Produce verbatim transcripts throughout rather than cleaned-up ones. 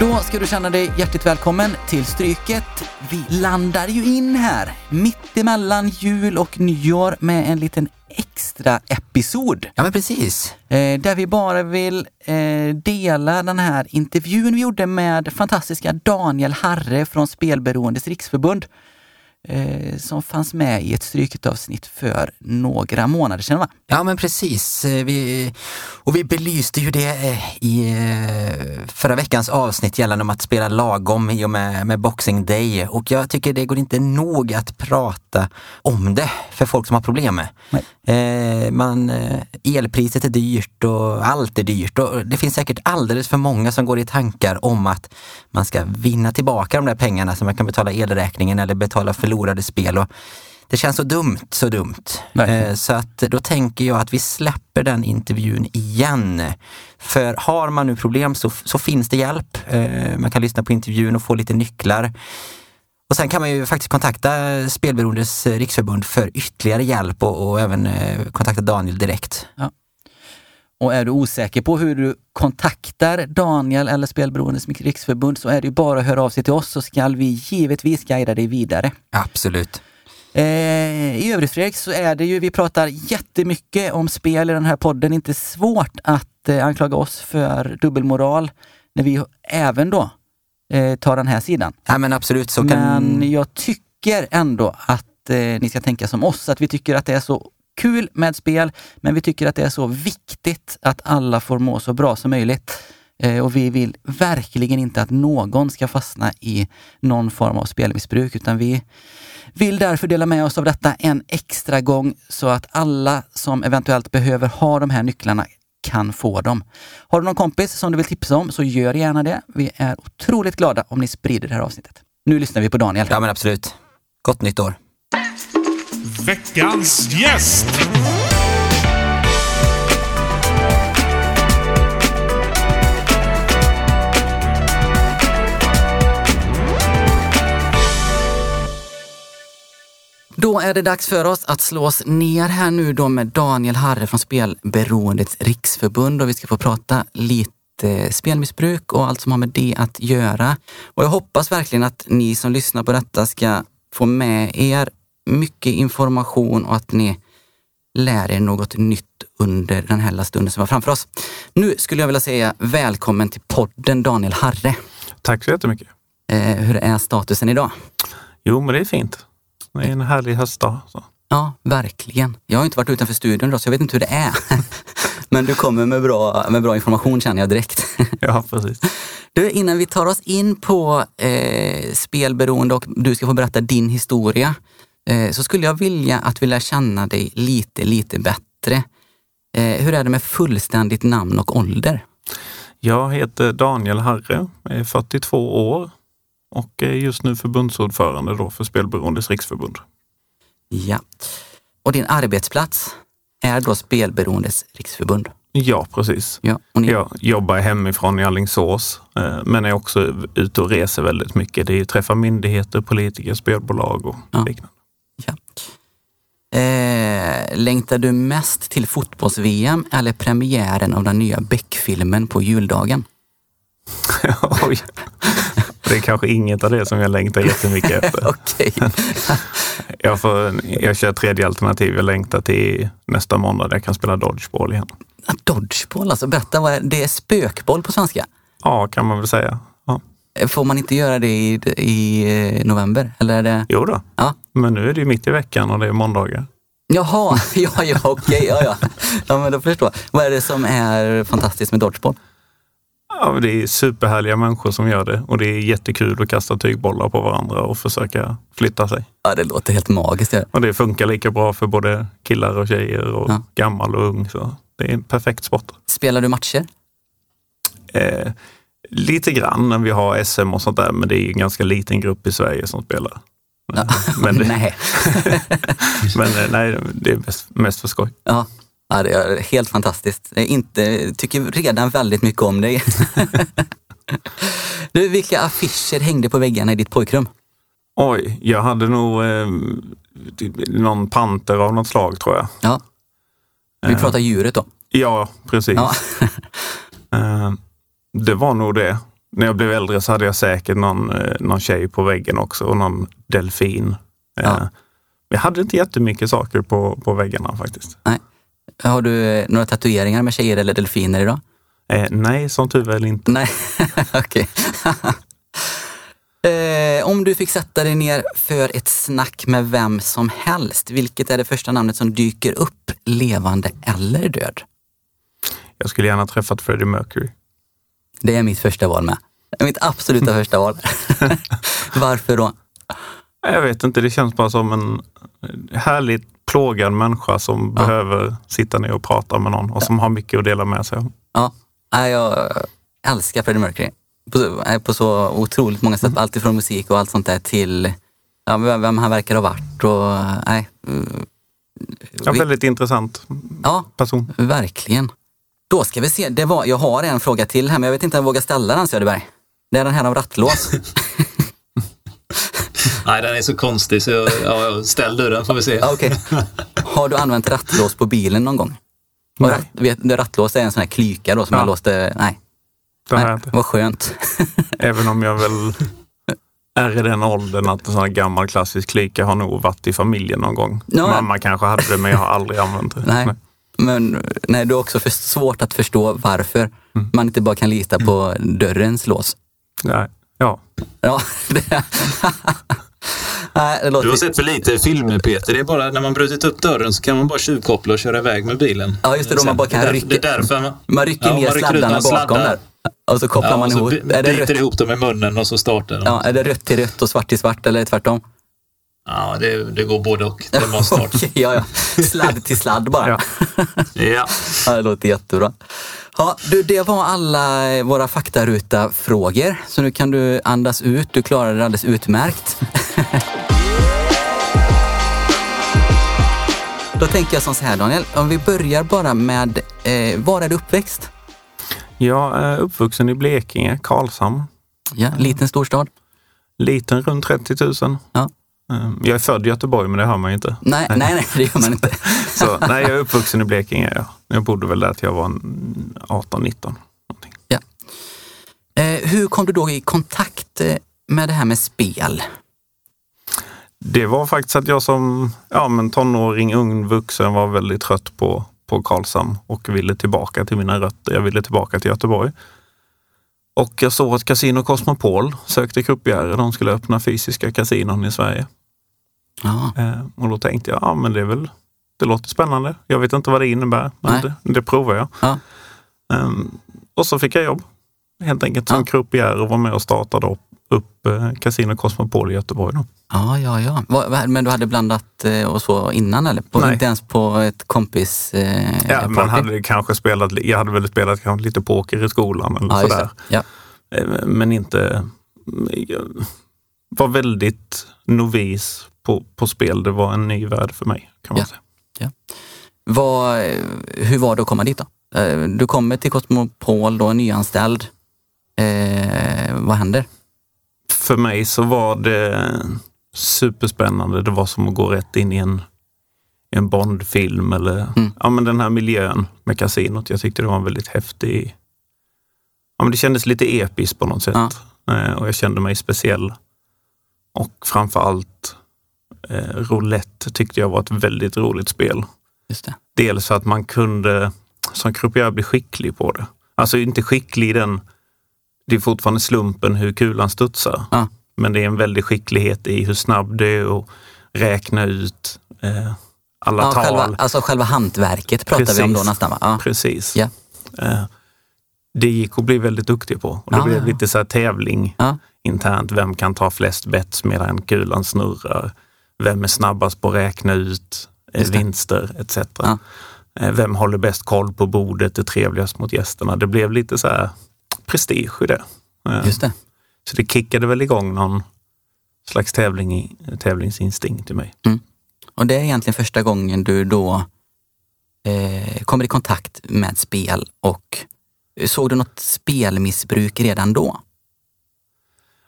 Då ska du känna dig hjärtligt välkommen till Stryket. Vi landar ju in här mitt emellan jul och nyår med en liten extra episod. Ja, men precis. Eh, där vi bara vill eh, dela den här intervjun vi gjorde med fantastiska Daniel Harre från Spelberoendes riksförbund. Eh, som fanns med i ett stryket avsnitt för några månader sedan, va? Ja, men precis. Vi, och vi belyste ju det i förra veckans avsnitt gällande om att spela lagom i och med, med Boxing Day. Och jag tycker det går inte nog att prata om det för folk som har problem. Eh, man, elpriset är dyrt och allt är dyrt. Och det finns säkert alldeles för många som går i tankar om att man ska vinna tillbaka de där pengarna så man kan betala elräkningen eller betala för förlorade spel, och det känns så dumt, så dumt. Eh, så att då tänker jag att vi släpper den intervjun igen. För har man nu problem så, så finns det hjälp. Eh, man kan lyssna på intervjun och få lite nycklar. Och sen kan man ju faktiskt kontakta Spelberoendes riksförbund för ytterligare hjälp och, och även eh, kontakta Daniel direkt. Ja. Och är du osäker på hur du kontaktar Daniel eller Spelberoendes riksförbund så är det ju bara att höra av sig till oss så ska vi givetvis guida dig vidare. Absolut. Eh, I övrigt, Fredrik, så är det ju, vi pratar jättemycket om spel i den här podden. Inte svårt att eh, anklaga oss för dubbelmoral när vi även då eh, tar den här sidan. Ja, men absolut. Så kan... Men jag tycker ändå att eh, ni ska tänka som oss, att vi tycker att det är så kul med spel, men vi tycker att det är så viktigt att alla får må så bra som möjligt. Eh, och vi vill verkligen inte att någon ska fastna i någon form av spelmissbruk, utan vi vill därför dela med oss av detta en extra gång så att alla som eventuellt behöver ha de här nycklarna kan få dem. Har du någon kompis som du vill tipsa om så gör gärna det. Vi är otroligt glada om ni sprider det här avsnittet. Nu lyssnar vi på Daniel. Ja, men absolut. Gott nytt år. Veckans gäst. Då är det dags för oss att slås ner här nu då med Daniel Harre från Spelberoendets riksförbund, och vi ska få prata lite spelmissbruk och allt som har med det att göra. Och jag hoppas verkligen att ni som lyssnar på detta ska få med er mycket information och att ni lär er något nytt under den här stunden som var framför oss. Nu skulle jag vilja säga välkommen till podden, Daniel Harre. Tack så jättemycket. Eh, hur är statusen idag? Jo, men det är fint. Det är en härlig höstdag. Så. Ja, verkligen. Jag har inte varit utanför studion då, så jag vet inte hur det är. Men du kommer med bra, med bra information, känner jag direkt. Ja, precis. Du, innan vi tar oss in på eh, spelberoende och du ska få berätta din historia, så skulle jag vilja att vi lär känna dig lite, lite bättre. Hur är det med fullständigt namn och ålder? Jag heter Daniel Harre, är fyrtiotvå år och är just nu förbundsordförande då för Spelberoendes riksförbund. Ja, och din arbetsplats är då Spelberoendes riksförbund? Ja, precis. Ja, och ni... Jag jobbar hemifrån i Alingsås, men är också ute och reser väldigt mycket. Det är ju träffar myndigheter, politiker, spelbolag och ja. liknande. Ja. Eh, längtar du mest till fotbolls-V M eller premiären av den nya Beck-filmen på juldagen? Oj, det är kanske inget av det som jag längtar jättemycket efter. Okej. jag, får, jag kör tredje alternativ. Jag längtar till nästa måndag där jag kan spela dodgeball igen. Dodgeball, alltså berätta, vad är det? Det är spökboll på svenska? Ja, kan man väl säga. Ja. Får man inte göra det i, i november? Eller är det... Jo då. Ja. Men nu är det ju mitt i veckan och det är måndagar. Jaha, ja, ja, okej, ja, ja. Ja, men då förstår. Vad är det som är fantastiskt med dodgeball? Ja, det är superhärliga människor som gör det. Och det är jättekul att kasta tygbollar på varandra och försöka flytta sig. Ja, det låter helt magiskt. Ja. Och det funkar lika bra för både killar och tjejer och ja. gammal och ung. Så det är en perfekt sport. Spelar du matcher? Eh... Lite grann när vi har S M och sånt där, men det är ju en ganska liten grupp i Sverige som spelar. Men, men det, nej. men nej, det är mest, mest för skoj. Ja, ja, det är helt fantastiskt. Jag inte, tycker redan väldigt mycket om dig. Du, vilka affischer hängde på väggarna i ditt pojkrum? Oj, jag hade nog eh, någon panter av något slag, tror jag. Ja. Vi eh. pratar djuret då. Ja, precis. Ja. eh, det var nog det. När jag blev äldre så hade jag säkert någon, eh, någon tjej på väggen också och någon delfin. Eh, ja. Jag hade inte jättemycket saker på, på väggarna faktiskt. Nej. Har du några tatueringar med tjejer eller delfiner idag? Eh, nej, som tur väl inte. Nej, okej. eh, om du fick sätta dig ner för ett snack med vem som helst, vilket är det första namnet som dyker upp, levande eller död? Jag skulle gärna träffat Freddie Mercury. Det är mitt första val med. Mitt absoluta första val. Varför då? Jag vet inte, det känns bara som en härligt plågad människa som ja. behöver sitta ner och prata med någon och som ja. har mycket att dela med sig av. Ja, jag älskar Freddie Mercury. På, på så otroligt många sätt. Mm. Allt ifrån musik och allt sånt där till ja, vem han verkar ha varit. Och, nej. Ja, väldigt vi... intressant ja, person. Verkligen. Då ska vi se. Det var, jag har en fråga till här men jag vet inte om jag vågar ställa den, Söderberg. Det är den här av rattlås. Nej, den är så konstig så jag, jag ställde den, får vi se. Okay. Har du använt rattlås på bilen någon gång? Nej. Ratt, vet, rattlås är en sån här klyka då som ja. jag låste... Nej, det nej, vad skönt. Även om jag väl är i den åldern att en sån här gammal klassisk klyka har nog varit i familjen någon gång. Ja. Mamma kanske hade det men jag har aldrig använt det. Nej. Nej. Men nej, det är också för svårt att förstå varför mm. man inte bara kan lita på dörrens lås. Nej, ja. Ja, det nej, det låter... Du har sett för lite filmer, Peter. Det är bara när man brutit upp dörren så kan man bara tjuvkoppla och köra iväg med bilen. Ja, just det. Då man bara kan rycka, det är därför man, man rycker ja, ner man rycker sladdarna bakom sladdar. Där. Och så kopplar ja, man ihop. Är det rött? Ihop dem i munnen och så startar de. Ja, är det rött till rött och svart till svart eller tvärtom? Ja, det, det går både och. Det var start. Okej, ja, ja. Sladd till sladd bara. Ja. Ja. Ja, det låter jättebra. Ja, du, det var alla våra faktaruta-frågor. Så nu kan du andas ut. Du klarar det alldeles utmärkt. Då tänker jag som så här, Daniel. Om vi börjar bara med, eh, var är du uppväxt? Jag är uppvuxen i Blekinge, Karlshamn. Ja, liten storstad. Liten, runt trettio tusen. Ja. Jag är född i Göteborg, men det hör man ju inte. Nej, nej, nej, nej det gör man inte. Så, nej, jag är uppvuxen i Blekinge. Ja. Jag bodde väl där till jag var arton nitton. Ja. Eh, hur kom du då i kontakt med det här med spel? Det var faktiskt att jag som ja, men tonåring, ung vuxen var väldigt trött på, på Karlshamn och ville tillbaka till mina rötter. Jag ville tillbaka till Göteborg. Och jag såg att Casino Cosmopol sökte kuppgärare. De skulle öppna fysiska kasinon i Sverige. Eh, och då tänkte jag, ja men det är väl, det låter spännande. Jag vet inte vad det innebär, men det, det provar jag. Ja. Eh, och så fick jag jobb. Helt enkelt som ja. kuppgärare och var med och startade upp, upp eh, Casino Cosmopol i Göteborg då. Ja, ja, ja. Va, men du hade blandat eh, och så innan eller? På, nej. Inte ens på ett kompis eh, ja, man hade kanske spelat, jag hade väl spelat kanske lite poker i skolan eller ja, sådär. Ja. Eh, men inte, var väldigt novis på, på spel. Det var en ny värld för mig kan man ja. säga. Ja. Var, hur var det att komma dit då? Du kommer till Cosmopol då, nyanställd. Eh, vad händer? För mig så var det superspännande. Det var som att gå rätt in i en, en Bondfilm eller mm. ja, men den här miljön med kasinot. Jag tyckte det var en väldigt häftig... Ja, men det kändes lite episkt på något sätt. Ja. Eh, och jag kände mig speciell. Och framförallt eh, roulette tyckte jag var ett väldigt roligt spel. Just det. Dels för att man kunde... som croupier blir skicklig på det. Alltså inte skicklig i den, det är fortfarande slumpen hur kulan studsar. Ah. Men det är en väldig skicklighet i hur snabb det är och räkna ut eh, alla ah, tal. Själva, alltså själva hantverket pratar precis, vi om då nästan va? Ah. Precis. Yeah. Eh, det gick att bli väldigt duktig på. Och det ah, blev ja. lite så här tävling ah. internt. Vem kan ta flest bets medan kulan snurrar? Vem är snabbast på att räkna ut eh, vinster et cetera. Ah. Vem håller bäst koll på bordet, är trevligast mot gästerna. Det blev lite så här prestige i det. Just det. Så det kickade väl igång någon slags tävling, tävlingsinstinkt i mig. Mm. Och det är egentligen första gången du då eh, kommer i kontakt med spel. Och såg du något spelmissbruk redan då?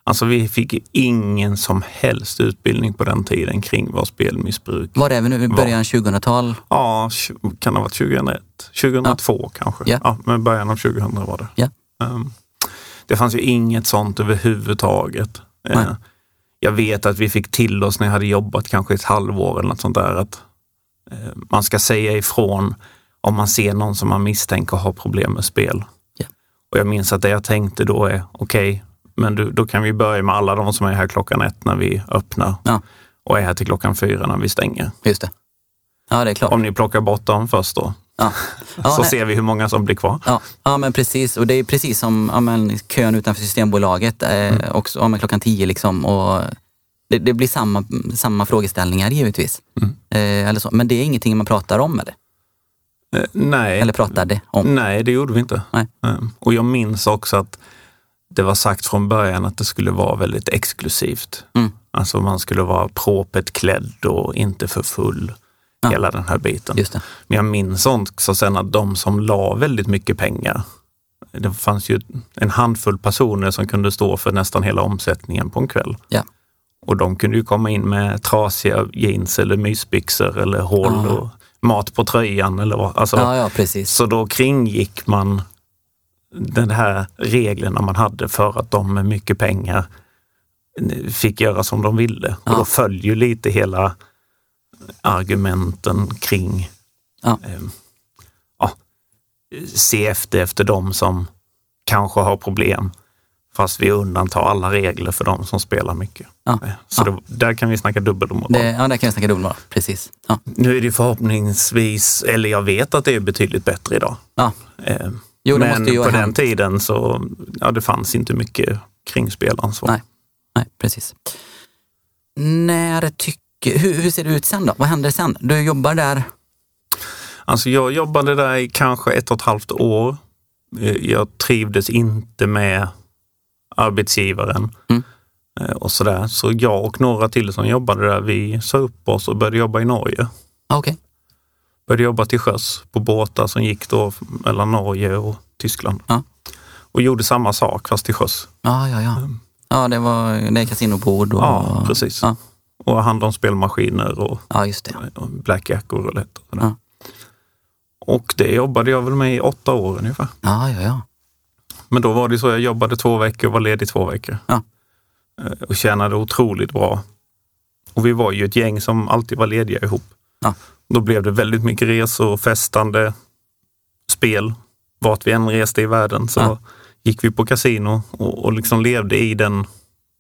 Alltså vi fick ingen som helst utbildning på den tiden kring vad spelmissbruk var. Det även nu i början tjugohundratalet? Ja, kan det ha varit tjugohundraett? tjugohundratvå ja. Kanske. Ja. Ja, men början av tjugohundra var det. Ja. Um, det fanns ju inget sånt överhuvudtaget. Uh, jag vet att vi fick till oss när jag hade jobbat kanske ett halvår eller något sånt där att uh, man ska säga ifrån om man ser någon som man misstänker har problem med spel. Ja. Och jag minns att det jag tänkte då är okej. Okay, men du, då kan vi börja med alla de som är här klockan ett när vi öppnar. Ja. Och är här till klockan fyra när vi stänger. Just det. Ja, det är klart. Om ni plockar bort dem först då. Ja. Ja, så nej. Ser vi hur många som blir kvar. Ja, ja men precis. Och det är precis som ja, men, kön utanför Systembolaget. Eh, mm. Också ja, men, klockan tio liksom. Och det, det blir samma, samma frågeställningar givetvis. Mm. Eh, eller så. Men det är ingenting man pratar om eller? Eh, nej. Eller pratade om? Nej, det gjorde vi inte. Nej. Mm. Och jag minns också att det var sagt från början att det skulle vara väldigt exklusivt. Mm. Alltså man skulle vara propert klädd och inte för full. Ja. Hela den här biten. Just det. Men jag minns också sen att de som la väldigt mycket pengar. Det fanns ju en handfull personer som kunde stå för nästan hela omsättningen på en kväll. Ja. Och de kunde ju komma in med trasiga jeans eller mysbyxor eller hål ja. Och mat på tröjan. Eller vad. Alltså, ja, ja, precis. Så då kringgick man den här reglerna man hade för att de med mycket pengar fick göra som de ville. Ja. Och då följer ju lite hela argumenten kring ja. Eh, ja, se efter, efter de som kanske har problem fast vi undantar alla regler för de som spelar mycket. Ja. Eh, så ja. Då, där kan vi snacka dubbelmoral. Det, ja, där kan vi snacka dubbelmoral. Precis. Ja. Nu är det förhoppningsvis, eller jag vet att det är betydligt bättre idag. Ja. Eh, Jo, men måste ju på den tiden så ja, det fanns inte mycket kring spelansvar. Nej, nej precis. När tycker, hur, hur ser det ut sen då? Vad händer sen? Du jobbar där? Alltså jag jobbade där i kanske ett och ett halvt år. Jag trivdes inte med arbetsgivaren mm. och sådär. Så jag och några till som jobbade där, vi sa upp oss och började jobba i Norge. Okej. Okay. Började jobba till sjöss på båtar som gick då mellan Norge och Tyskland. Ja. Och gjorde samma sak fast till sjöss. Ja, ja, ja. Ja, det var det kasinobord. Och, ja, precis. Ja. Och hand om spelmaskiner och, ja, just det. Och blackjack och roulette. Och, ja. Och det jobbade jag väl med i åtta år ungefär. Ja, ja, ja. Men då var det så jag jobbade två veckor och var ledig två veckor. Ja. Och tjänade otroligt bra. Och vi var ju ett gäng som alltid var lediga ihop. Ja. Då blev det väldigt mycket resor, festande, spel. Vart vi än reste i världen så ja. Gick vi på kasino och, och liksom levde i den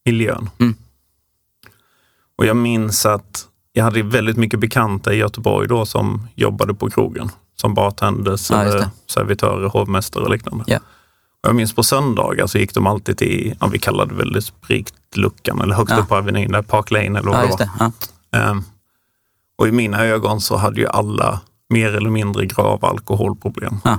miljön. Mm. Och jag minns att jag hade väldigt mycket bekanta i Göteborg då som jobbade på krogen. Som bartenders, ja, servitörer, hovmästare och liknande. Ja. Och jag minns på söndagar så gick de alltid till, ja, vi kallade väl det spritluckan eller högst ja. Upp på avenyn där, Park Lane eller vad ja, det var. Ja. Um, Och i mina ögon så hade ju alla mer eller mindre grava alkoholproblem. Ja.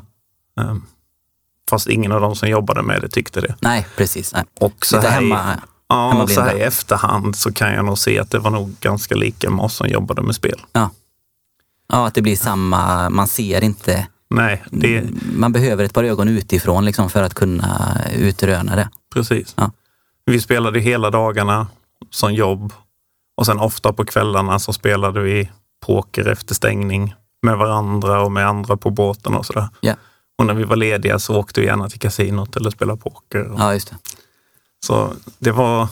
Fast ingen av dem som jobbade med det tyckte det. Nej, precis. Nej. Och så, här, hemma, ja, så här i efterhand så kan jag nog se att det var nog ganska lika med oss som jobbade med spel. Ja, ja att det blir samma, man ser inte. Nej, det... Man behöver ett par ögon utifrån liksom för att kunna utröna det. Precis. Ja. Vi spelade hela dagarna som jobb. Och sen ofta på kvällarna så spelade vi poker efter stängning med varandra och med andra på båten och sådär. Yeah. Och när vi var lediga så åkte vi gärna till kasinot eller spela poker. Och... Ja, just det. Så det var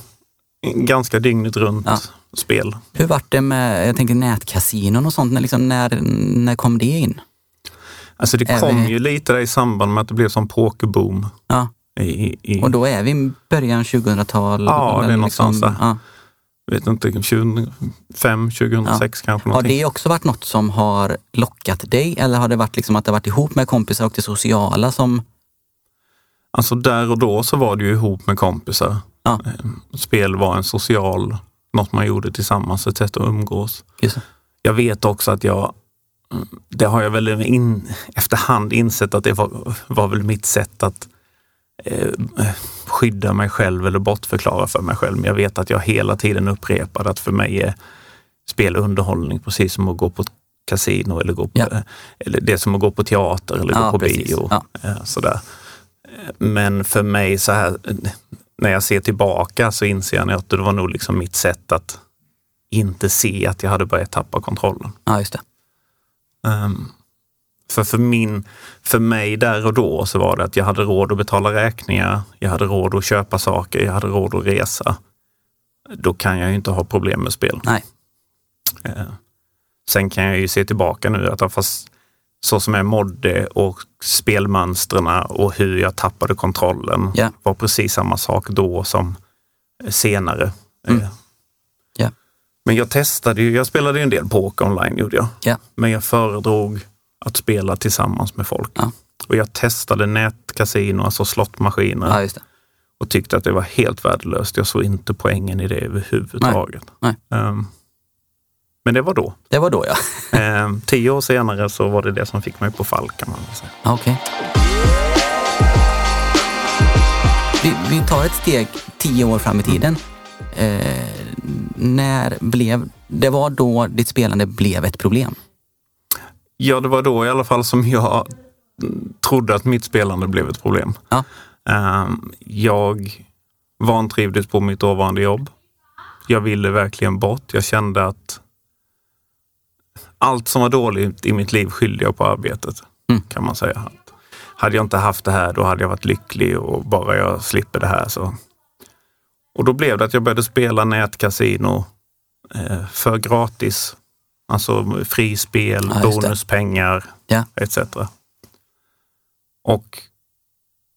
ganska dygnet runt ja. Spel. Hur var det med, jag tänker nätkasinon och sånt, när, liksom, när, när kom det in? Alltså det är kom vi... ju lite där i samband med att det blev som pokerboom. Ja, i, i... och då är vi i början tjugohundratalet. Ja, det är någonstans liksom, där. Ja. Vet inte, tjugohundrafem, tjugohundrasex ja. Kanske. Någonting. Har det också varit något som har lockat dig? Eller har det varit liksom att det varit ihop med kompisar och det sociala som... Alltså där och då så var det ju ihop med kompisar. Ja. Spel var en social, något man gjorde tillsammans, ett sätt att umgås. Just det. Jag vet också att jag, det har jag väl in, efterhand insett att det var, var väl mitt sätt att skydda mig själv eller bortförklara för mig själv. Men jag vet att jag hela tiden upprepar att för mig är spel och underhållning precis som att gå på kasino eller, gå på, ja. Eller det som att gå på teater eller ja, gå på precis. Bio. Ja. Sådär. Men för mig så här när jag ser tillbaka så inser jag att det var nog liksom mitt sätt att inte se att jag hade börjat tappa kontrollen. Ja, just det. Um, för, för, min, för mig där och då så var det att jag hade råd att betala räkningar, jag hade råd att köpa saker, jag hade råd att resa. Då kan jag ju inte ha problem med spel. Nej. Uh, sen kan jag ju se tillbaka nu att fast så som jag mådde och spelmönstren och hur jag tappade kontrollen yeah. var precis samma sak då som senare. Mm. Yeah. Men jag testade ju, jag spelade ju en del poker online gjorde jag. Yeah. Men jag föredrog att spela tillsammans med folk. Ja. Och jag testade nätkasino, alltså slottmaskiner. Ja, just det. Och tyckte att det var helt värdelöst. Jag såg inte poängen i det överhuvudtaget. Nej. Nej. Um, Men det var då. Det var då, ja. eh, tio år senare så var det det som fick mig på fall, kan man säga. Okej. Okay. Vi, vi tar ett steg tio år fram i tiden. Mm. Eh, när blev... Det var då ditt spelande blev ett problem. Ja, det var då i alla fall som jag trodde att mitt spelande blev ett problem. Ja. Eh, jag vantrivdes på mitt dåvarande jobb. Jag ville verkligen bort. Jag kände att allt som var dåligt i mitt liv skyllde jag på arbetet, mm. kan man säga. Att hade jag inte haft det här, då hade jag varit lycklig och bara jag slipper det här. Så. Och då blev det att jag började spela nätkasino eh, för gratis. Alltså frispel, ja, bonuspengar, ja. et cetera. Och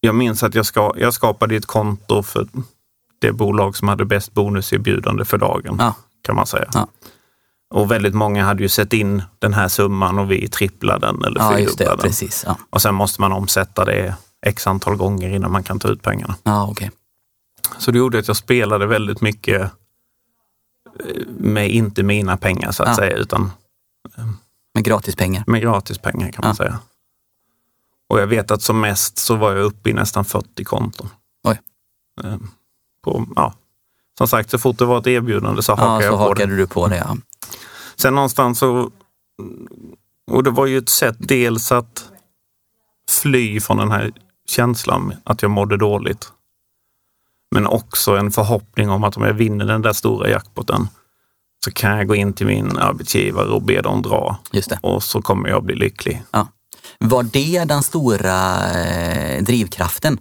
jag minns att jag, ska, jag skapade ett konto för det bolag som hade bäst bonuserbjudande för dagen, ja. kan man säga. Ja. Och väldigt många hade ju sett in den här summan och vi tripplade den eller fyrdubblade ja, just det, precis, ja. Och sen måste man omsätta det x antal gånger innan man kan ta ut pengarna. Ja, okej. Så det gjorde att jag spelade väldigt mycket med inte mina pengar så att ja. säga, utan med gratispengar. Med gratispengar kan man ja. säga. Och jag vet att som mest så var jag uppe i nästan fyrtio konton. Oj. På, ja. Som sagt, så fort det var ett erbjudande så hakade ja, så jag på hakade det. Du på det, ja. Sen någonstans så, och det var ju ett sätt dels att fly från den här känslan att jag mådde dåligt. Men också en förhoppning om att om jag vinner den där stora jackpotten så kan jag gå in till min arbetsgivare och be dem dra. Just det. Och så kommer jag bli lycklig. Ja. Var det den stora eh, drivkraften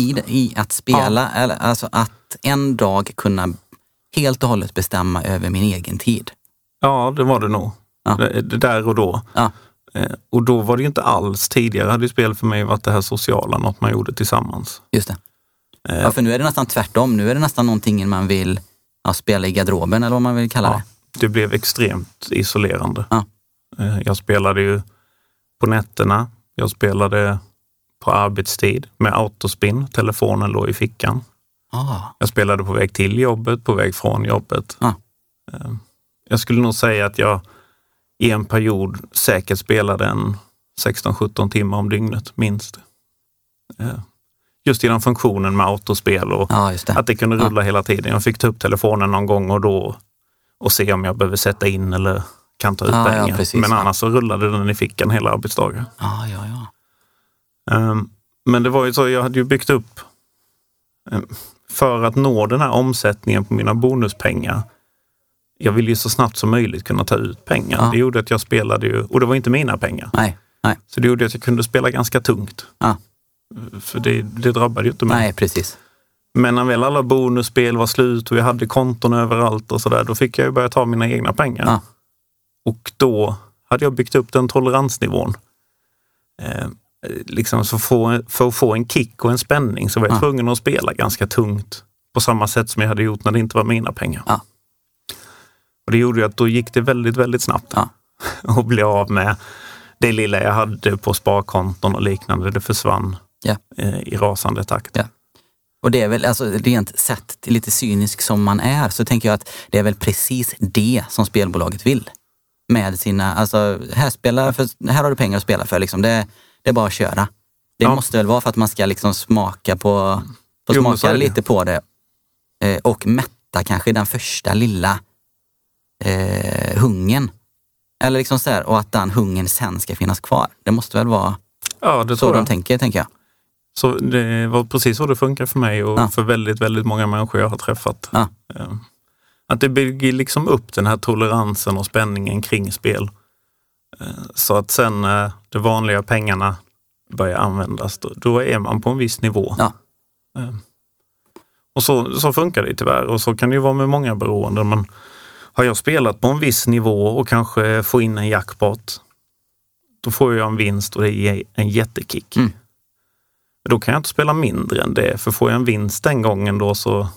i, i att spela? Ja. Alltså att en dag kunna helt och hållet bestämma över min egen tid. Ja, det var det nog. Ja. Det, det där och då. Ja. Eh, och då var det ju inte alls. Tidigare hade ju spel för mig varit det här sociala, något man gjorde tillsammans. Just det. Eh. Ja, för nu är det nästan tvärtom. Nu är det nästan någonting man vill ja, spela i garderoben eller vad man vill kalla ja, det. Det blev extremt isolerande. Ja. Eh, jag spelade ju på nätterna. Jag spelade på arbetstid med autospin. Telefonen låg i fickan. Ah. Jag spelade på väg till jobbet, på väg från jobbet. Ah. Eh. Jag skulle nog säga att jag i en period säkert spelade en sexton sjutton timmar om dygnet, minst. Just i den funktionen med autospel och ja, just det. att det kunde rulla ja. hela tiden. Jag fick ta upp telefonen någon gång och då och se om jag behöver sätta in eller kan ta ut pengar. Ja, ja, precis, Men annars ja. så rullade den i fickan hela arbetsdagen. Ja, ja, ja. Men det var ju så, jag hade ju byggt upp för att nå den här omsättningen på mina bonuspengar. Jag ville ju så snabbt som möjligt kunna ta ut pengar. Ja. Det gjorde att jag spelade ju... Och det var inte mina pengar. Nej, nej. Så det gjorde att jag kunde spela ganska tungt. Ja. För det, det drabbade ju inte mig. Nej, precis. Men när väl alla bonusspel var slut och jag hade konton överallt och sådär, då fick jag ju börja ta mina egna pengar. Ja. Och då hade jag byggt upp den toleransnivån. Eh, liksom så få, för att få en kick och en spänning så var jag ja. tvungen att spela ganska tungt. På samma sätt som jag hade gjort när det inte var mina pengar. Ja. Och det gjorde ju att då gick det väldigt, väldigt snabbt. Ja. Och blev av med det lilla jag hade på sparkonton och liknande. Det försvann ja. i rasande takt. Ja. Och det är väl, alltså rent sett, lite cynisk som man är, så tänker jag att det är väl precis det som spelbolaget vill. Med sina, alltså här, spelar för, här har du pengar att spela för. Liksom. Det, det är bara att köra. Det ja. måste väl vara för att man ska liksom smaka på, på jo, smaka lite på det. Eh, och mätta kanske den första lilla Eh, hungern. Eller liksom så här, och att den hungern sen ska finnas kvar. Det måste väl vara ja, det så de tänker, tänker jag. Så det var precis så det funkar för mig och ja. för väldigt, väldigt många människor jag har träffat. Ja. Att det bygger liksom upp den här toleransen och spänningen kring spel. Så att sen de vanliga pengarna börjar användas, då är man på en viss nivå. Ja. Och så, så funkar det tyvärr, och så kan det ju vara med många beroenden. Men har jag spelat på en viss nivå och kanske får in en jackpot, då får jag en vinst och det ger en jättekick. Mm. Då kan jag inte spela mindre än det, för får jag en vinst den gången då så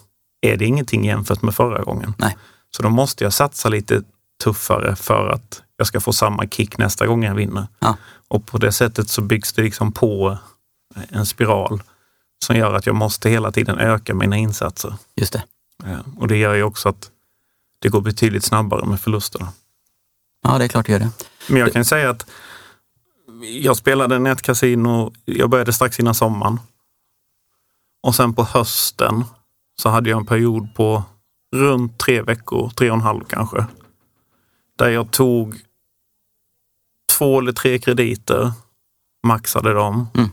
är det ingenting jämfört med förra gången. Nej. Så då måste jag satsa lite tuffare för att jag ska få samma kick nästa gång jag vinner. Ja. Och på det sättet så byggs det liksom på en spiral som gör att jag måste hela tiden öka mina insatser. Just det. Ja, och det gör ju också att det går betydligt snabbare med förlusterna. Ja, det är klart det gör det. Men jag kan säga att jag spelade nätkasino, jag började strax innan sommaren. Och sen på hösten så hade jag en period på runt tre veckor, tre och en halv kanske. Där jag tog två eller tre krediter, maxade dem, mm.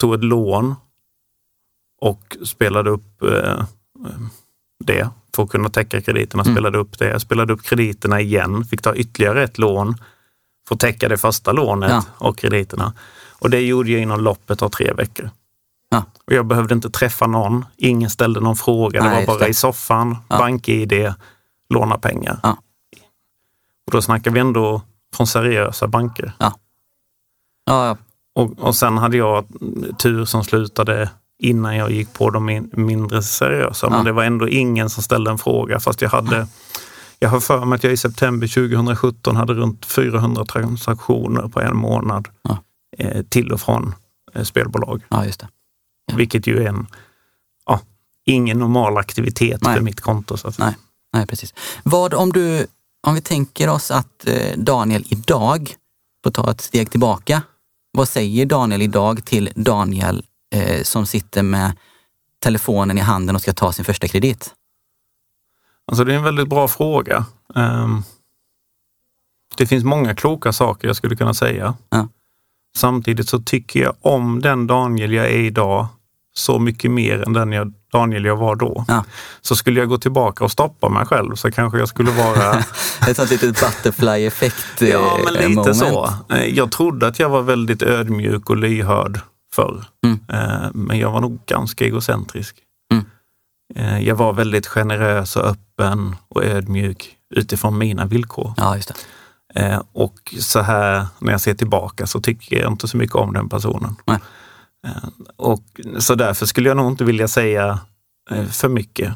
tog ett lån och spelade upp eh, det. För att kunna täcka krediterna, mm. spelade upp det. Jag spelade upp krediterna igen, fick ta ytterligare ett lån. Få täcka det första lånet ja. och krediterna. Och det gjorde jag inom loppet av tre veckor. Ja. Och jag behövde inte träffa någon. Ingen ställde någon fråga. Nej, det var bara det. I soffan, ja. bank-I D, låna pengar. Ja. Och då snackar vi ändå från seriösa banker. Ja. Ja, ja. Och, och sen hade jag tur som slutade innan jag gick på de min- mindre seriösa. Ja. Men det var ändå ingen som ställde en fråga. Fast jag hade... Ja. Jag har för mig att jag i september tjugo sjutton hade runt fyrahundra transaktioner på en månad ja. till och från spelbolag. Ja, just det. Ja. Vilket ju är en, ja, ingen normal aktivitet Nej. för mitt konto. Så att Nej. Nej, precis. Vad om du, om vi tänker oss att Daniel idag får ta ett steg tillbaka. Vad säger Daniel idag till Daniel eh, som sitter med telefonen i handen och ska ta sin första kredit? Alltså det är en väldigt bra fråga. Um, det finns många kloka saker jag skulle kunna säga. Ja. Samtidigt så tycker jag om den Daniel jag är idag så mycket mer än den jag, Daniel jag var då. Ja. Så skulle jag gå tillbaka och stoppa mig själv så kanske jag skulle vara... Ett sånt litet butterfly-effekt. Ja, men lite moment. Så. Jag trodde att jag var väldigt ödmjuk och lyhörd förr. Mm. Uh, men jag var nog ganska egocentrisk. Jag var väldigt generös och öppen och ödmjuk utifrån mina villkor. Ja, just det. Och så här, när jag ser tillbaka så tycker jag inte så mycket om den personen. Nej. Och så därför skulle jag nog inte vilja säga för mycket.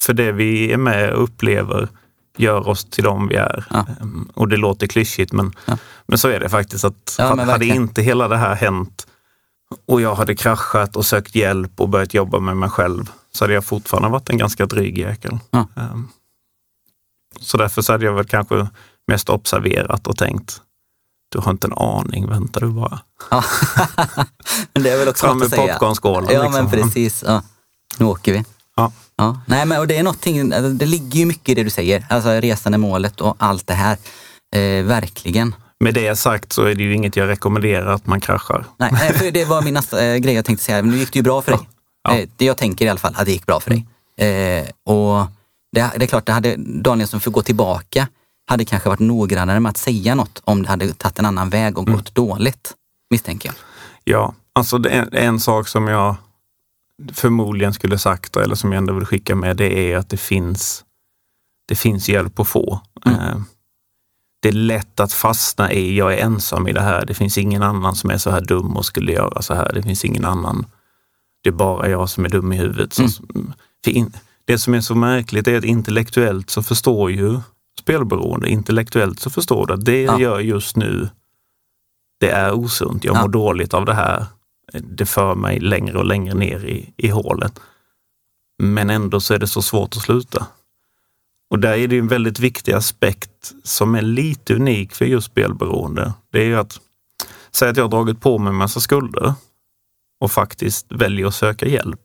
För det vi är med och upplever gör oss till dem vi är. Ja. Och det låter klyschigt, men, ja. men så är det faktiskt. Att ja, hade inte hela det här hänt och jag hade kraschat och sökt hjälp och börjat jobba med mig själv, så hade jag fortfarande varit en ganska dryg jäkel. Ja. Så därför så hade jag väl kanske mest observerat och tänkt, du har inte en aning, väntar du bara. Ja. Men det är väl också att säga. Fram med popcornskålen. Ja, liksom. Men precis. Ja. Nu åker vi. Ja. Ja. Nej, men och det är någonting, det ligger ju mycket i det du säger. Alltså resan är målet och allt det här. Eh, verkligen. Med det sagt så är det ju inget jag rekommenderar att man kraschar. Nej, för det var min nästa eh, grej jag tänkte säga. Nu gick det ju bra för dig. Ja. Ja. Det jag tänker i alla fall, att det gick bra för dig. Eh, och det, det är klart, det hade Daniel som får gå tillbaka hade kanske varit noggrannare med att säga något om det hade tagit en annan väg och mm. gått dåligt, misstänker jag. Ja, alltså det är en sak som jag förmodligen skulle sagt eller som jag ändå vill skicka med, det är att det finns, det finns hjälp att få. Mm. Eh, det är lätt att fastna i, jag är ensam i det här, det finns ingen annan som är så här dum och skulle göra så här, det finns ingen annan. Det är bara jag som är dum i huvudet. Mm. Det som är så märkligt är att intellektuellt så förstår ju spelberoende. Intellektuellt så förstår du att det jag gör just nu, det är osunt. Jag mår ja. dåligt av det här. Det för mig längre och längre ner i, i hålet. Men ändå så är det så svårt att sluta. Och där är det en väldigt viktig aspekt som är lite unik för just spelberoende. Det är ju att säga att jag har dragit på mig en massa skulder och faktiskt väljer att söka hjälp,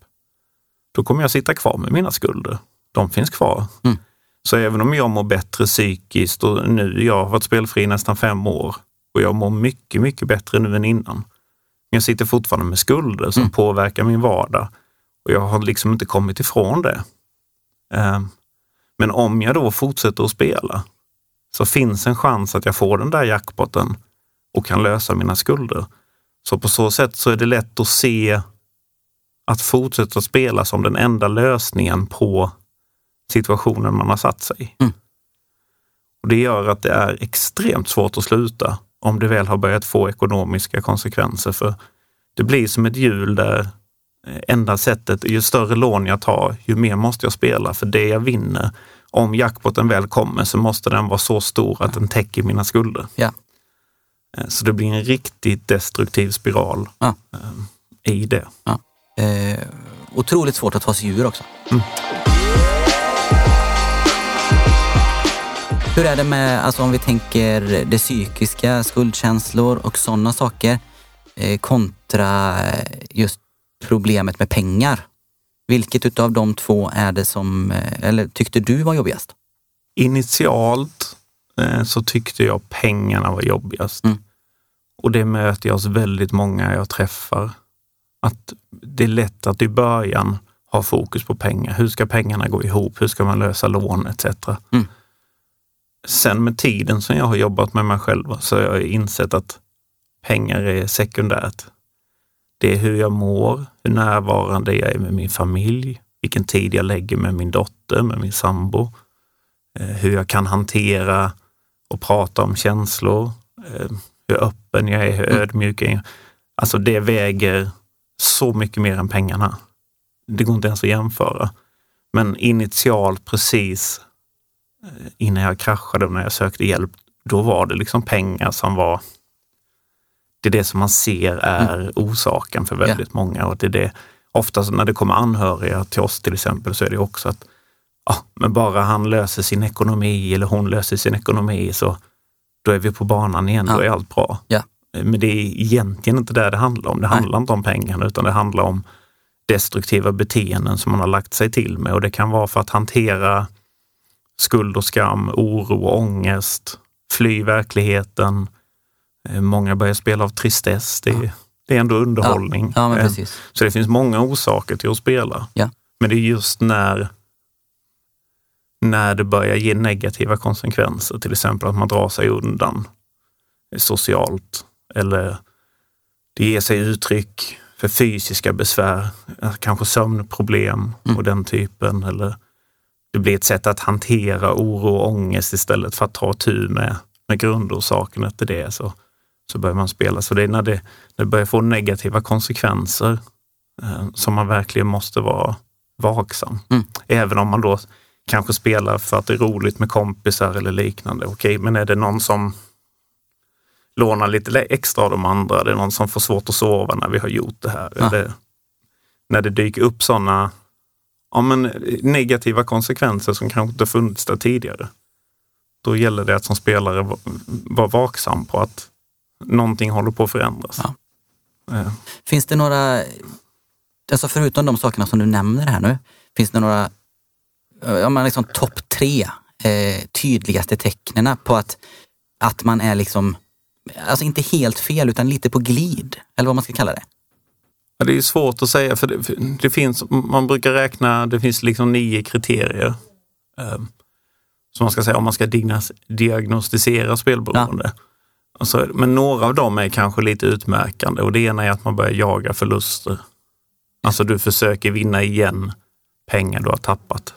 då kommer jag sitta kvar med mina skulder. De finns kvar. Mm. Så även om jag mår bättre psykiskt och nu, jag har varit spelfri nästan fem år och jag mår mycket, mycket bättre nu än innan, Jag sitter fortfarande med skulder som mm. påverkar min vardag. Och jag har liksom inte kommit ifrån det. Um, men om jag då fortsätter att spela så finns en chans att jag får den där jackpotten och kan lösa mina skulder. Så på så sätt så är det lätt att se att fortsätta att spela som den enda lösningen på situationen man har satt sig. Mm. Och det gör att det är extremt svårt att sluta om det väl har börjat få ekonomiska konsekvenser. För det blir som ett hjul där enda sättet, ju större lån jag tar, ju mer måste jag spela. För det jag vinner, om jackpotten väl kommer så måste den vara så stor att den täcker mina skulder. Ja. Så det blir en riktigt destruktiv spiral ja. i det. Ja. Eh, otroligt svårt att ta sig ur också. Mm. Hur är det med, alltså om vi tänker det psykiska, skuldkänslor och sådana saker eh, kontra just problemet med pengar? Vilket utav de två är det som, eller tyckte du var jobbigast? Initialt eh, så tyckte jag pengarna var jobbigast. Mm. Och det möter jag hos väldigt många jag träffar. Att det är lätt att i början ha fokus på pengar. Hur ska pengarna gå ihop? Hur ska man lösa lån et cetera. Mm. Sen med tiden som jag har jobbat med mig själv så har jag insett att pengar är sekundärt. Det är hur jag mår, hur närvarande jag är med min familj, vilken tid jag lägger med min dotter, med min sambo, hur jag kan hantera och prata om känslor, hur öppen jag är, hur ödmjuk jag är. Alltså det väger så mycket mer än pengarna. Det går inte ens att jämföra. Men initialt precis innan jag kraschade och när jag sökte hjälp, då var det liksom pengar som var... Det är det som man ser är orsaken för väldigt yeah. många. Och det är det, oftast när det kommer anhöriga till oss till exempel så är det också att ja, men bara han löser sin ekonomi eller hon löser sin ekonomi så då är vi på banan igen, ja. Då är allt bra. Yeah. Men det är egentligen inte där det handlar om. Det handlar Nej. Inte om pengarna utan det handlar om destruktiva beteenden som man har lagt sig till med. Och det kan vara för att hantera skuld och skam, oro och ångest, fly verkligheten. Många börjar spela av tristess. Det är, ja. det är ändå underhållning. Ja. Ja, men precis. Så det finns många orsaker till att spela. Ja. Men det är just när, när det börjar ge negativa konsekvenser. Till exempel att man drar sig undan socialt. Eller det ger sig uttryck för fysiska besvär. Kanske sömnproblem mm. och den typen. Eller det blir ett sätt att hantera oro och ångest istället för att ta tur med med grundorsaken efter det så, så börjar man spela. Så det är när det, när det börjar få negativa konsekvenser eh, som man verkligen måste vara vaksam. Mm. Även om man då kanske spelar för att det är roligt med kompisar eller liknande. Okej, men är det någon som lånar lite extra av de andra? Det är någon som får svårt att sova när vi har gjort det här? Ja. Eller när det dyker upp sådana ja, men negativa konsekvenser som kanske inte funnits där tidigare. Då gäller det att som spelare vara vaksam på att någonting håller på att förändras. Ja. Ja. Finns det några, alltså förutom de sakerna som du nämner här nu, finns det några, om man liksom topp tre eh, tydligaste tecknena på att, att man är liksom, alltså inte helt fel utan lite på glid, eller vad man ska kalla det? Ja, det är svårt att säga, för det, för det finns, man brukar räkna, det finns liksom nio kriterier. Eh, Så man ska säga om man ska diagnostisera spelberoende. Ja. Alltså, men några av dem är kanske lite utmärkande. Och det ena är att man börjar jaga förluster. Alltså du försöker vinna igen pengar du har tappat.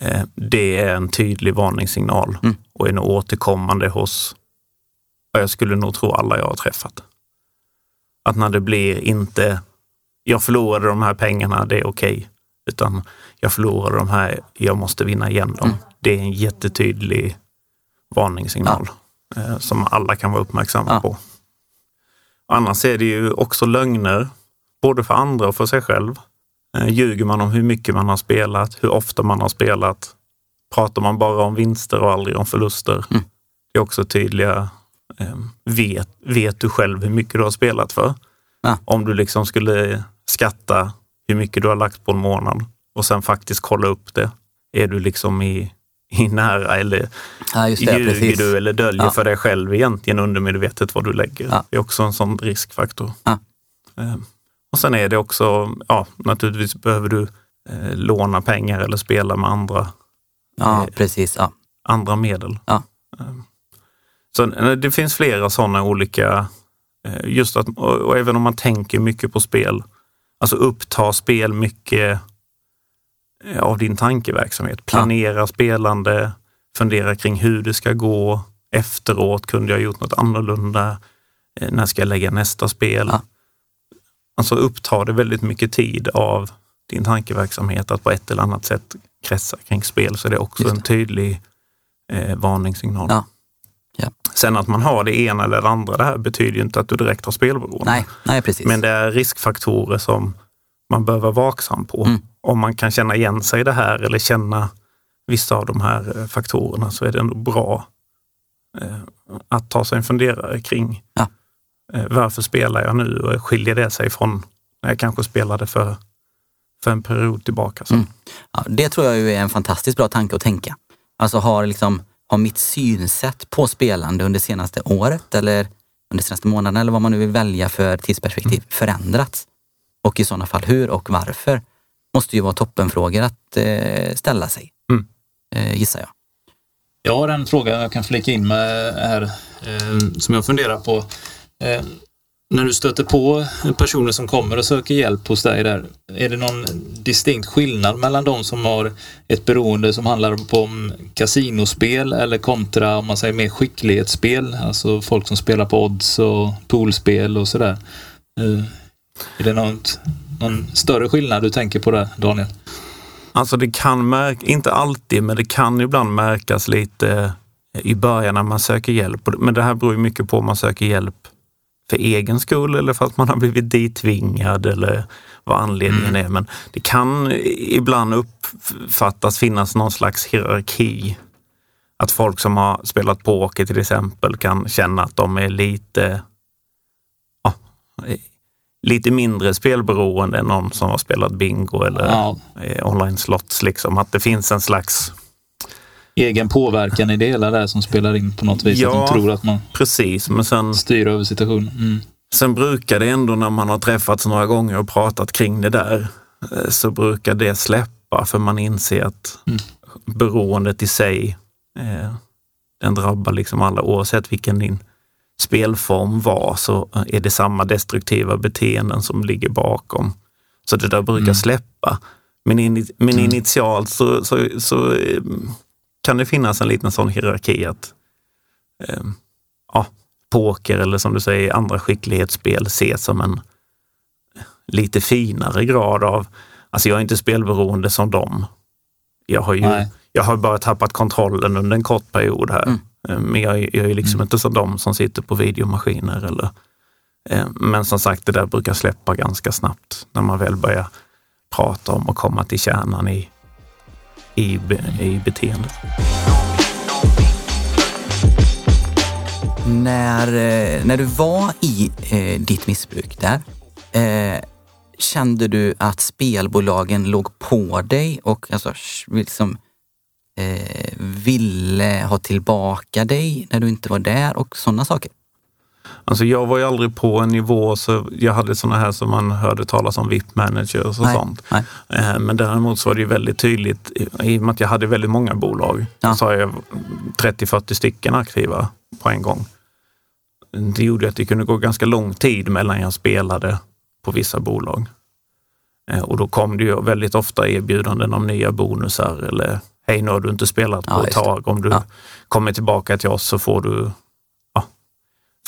Eh, det är en tydlig varningssignal. Mm. Och är nog återkommande hos, jag skulle nog tro alla jag har träffat. Att när det blir inte, jag förlorade de här pengarna, det är okej. Okay, utan jag förlorade de här, jag måste vinna igen dem. Mm. Det är en jättetydlig varningssignal ja. eh, som alla kan vara uppmärksamma ja. på. Annars är det ju också lögner, både för andra och för sig själv. Eh, ljuger man om hur mycket man har spelat, hur ofta man har spelat. Pratar man bara om vinster och aldrig om förluster. Mm. Det är också tydliga, eh, vet, vet du själv hur mycket du har spelat för? Ja. Om du liksom skulle skatta hur mycket du har lagt på en månad och sen faktiskt kolla upp det. Är du liksom i... i nära eller ja, just det, ljuger precis. Du eller döljer ja. för dig själv egentligen undermedvetet vad du lägger. Ja. Det är också en sån riskfaktor. Ja. Och sen är det också, ja, naturligtvis behöver du eh, låna pengar eller spela med andra, ja, eh, precis, ja. andra medel. Ja. Så det finns flera sådana olika, just att, och även om man tänker mycket på spel, alltså uppta spel mycket av din tankeverksamhet. Planera ja. spelande, fundera kring hur det ska gå, efteråt kunde jag gjort något annorlunda, när ska jag lägga nästa spel? Ja. Alltså upptar det väldigt mycket tid av din tankeverksamhet att på ett eller annat sätt kretsa kring spel, så det är också det. en tydlig eh, varningssignal. Ja. Ja. Sen att man har det ena eller det andra, det här betyder ju inte att du direkt har spelberoende. Nej, nej, precis. Men det är riskfaktorer som man behöver vara vaksam på. Mm. Om man kan känna igen sig i det här eller känna vissa av de här faktorerna, så är det ändå bra eh, att ta sig en funderare kring ja. eh, varför spelar jag nu, och skiljer det sig från när jag kanske spelade för, för en period tillbaka. Så. Mm. Ja, det tror jag ju är en fantastiskt bra tanke att tänka. Alltså har liksom har mitt synsätt på spelande under senaste året eller under senaste månaden, eller vad man nu vill välja för tidsperspektiv, mm. förändrats? Och i sådana fall hur och varför? Måste ju vara toppenfrågor att eh, ställa sig, mm. eh, gissar jag. Jag har en fråga jag kan flika in med här, eh, som jag funderar på. Eh, när du stöter på personer som kommer och söker hjälp hos dig där, är det någon distinkt skillnad mellan de som har ett beroende som handlar om kasinospel eller kontra, om man säger, mer skicklighetsspel, alltså folk som spelar på odds och poolspel och sådär? Eh, är det något, någon större skillnad du tänker på där, Daniel? Alltså det kan märka, inte alltid, men det kan ibland märkas lite i början när man söker hjälp. Men det här beror ju mycket på om man söker hjälp för egen skull eller för att man har blivit ditvingad eller vad anledningen mm. är. Men det kan ibland uppfattas finnas någon slags hierarki. Att folk som har spelat poker till exempel kan känna att de är lite... Ja, lite mindre spelberoende än någon som har spelat bingo eller ja. eh, online slots, liksom, att det finns en slags egen påverkan i det hela där som spelar in på något vis, ja, att de tror att man precis, men sen styr över situationen. Mm. Sen brukar det ändå, när man har träffats några gånger och pratat kring det där, så brukar det släppa, för man inser att mm. beroendet i sig eh, den drabbar liksom alla, oavsett vilken din spelform var, så är det samma destruktiva beteenden som ligger bakom. Så det där brukar mm. släppa. Men, in, men initialt så, så, så kan det finnas en liten sån hierarki att eh, ja, poker eller, som du säger, andra skicklighetsspel ses som en lite finare grad av, alltså jag är inte spelberoende som dem. Jag har ju Nej. jag har bara tappat kontrollen under en kort period här. Mm. Men jag, jag är liksom mm. inte som de som sitter på videomaskiner. Eller, eh, men som sagt, det där brukar släppa ganska snabbt när man väl börjar prata om och komma till kärnan i, i, i beteendet. När, när du var i eh, ditt missbruk där, eh, kände du att spelbolagen låg på dig och alltså, liksom... Eh, ville ha tillbaka dig när du inte var där och sådana saker? Alltså jag var ju aldrig på en nivå så jag hade sådana här som man hörde talas om, V I P-managers och nej, sånt. Nej. Eh, men däremot så var det ju väldigt tydligt, i och med att jag hade väldigt många bolag, ja. så hade jag trettio till fyrtio stycken aktiva på en gång. Det gjorde att det kunde gå ganska lång tid mellan jag spelade på vissa bolag. Eh, och då kom det ju väldigt ofta erbjudanden om nya bonusar eller hej, nu har du inte spelat på ja, ett tag. Om du ja. kommer tillbaka till oss så får du ja,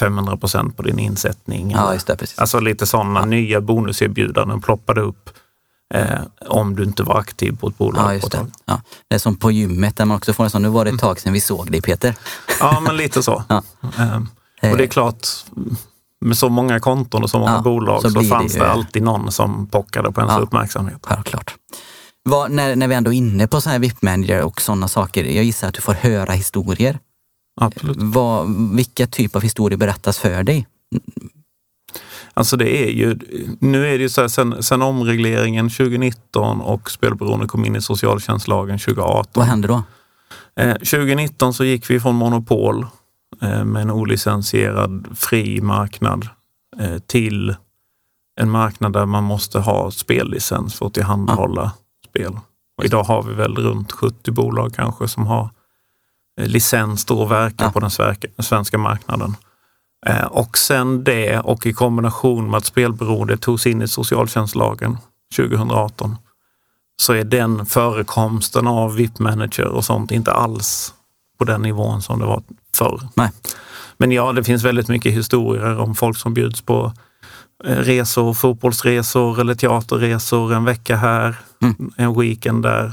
femhundra procent på din insättning. Ja, just det, precis. Alltså lite sådana ja. nya bonuserbjudanden ploppade upp eh, om du inte var aktiv på ett bolag. Ja, just det. Ja. Det är som på gymmet där man också får en sån, nu var det ett tag sedan vi såg dig, Peter. Ja, men lite så. ja. ehm, och det är klart, med så många konton och så många ja, bolag så, så fanns det, det alltid någon som pockade på ens ja. uppmärksamhet. Ja, klart. Vad, när, när vi ändå är inne på så här V I P-manager och sådana saker, jag gissar att du får höra historier. Absolut. Vad, vilka typ av historier berättas för dig? Alltså det är ju, nu är det ju så här, sen, sen omregleringen tjugonitton och spelberoende kom in i socialtjänstlagen tjugoarton. Vad hände då? Eh, tjugonitton så gick vi från monopol eh, med en olicensierad fri marknad eh, till en marknad där man måste ha spellicens för att tillhandahålla ja. spel. Och idag har vi väl runt sjuttio bolag kanske som har licens då och verkar ja. på den svenska marknaden. Och sen det, och i kombination med att spelberoende togs in i socialtjänstlagen tjugohundraarton, så är den förekomsten av V I P-manager och sånt inte alls på den nivån som det var förr. Nej. Men ja, det finns väldigt mycket historier om folk som bjuds på resor, fotbollsresor eller teaterresor en vecka här, mm. en weekend där,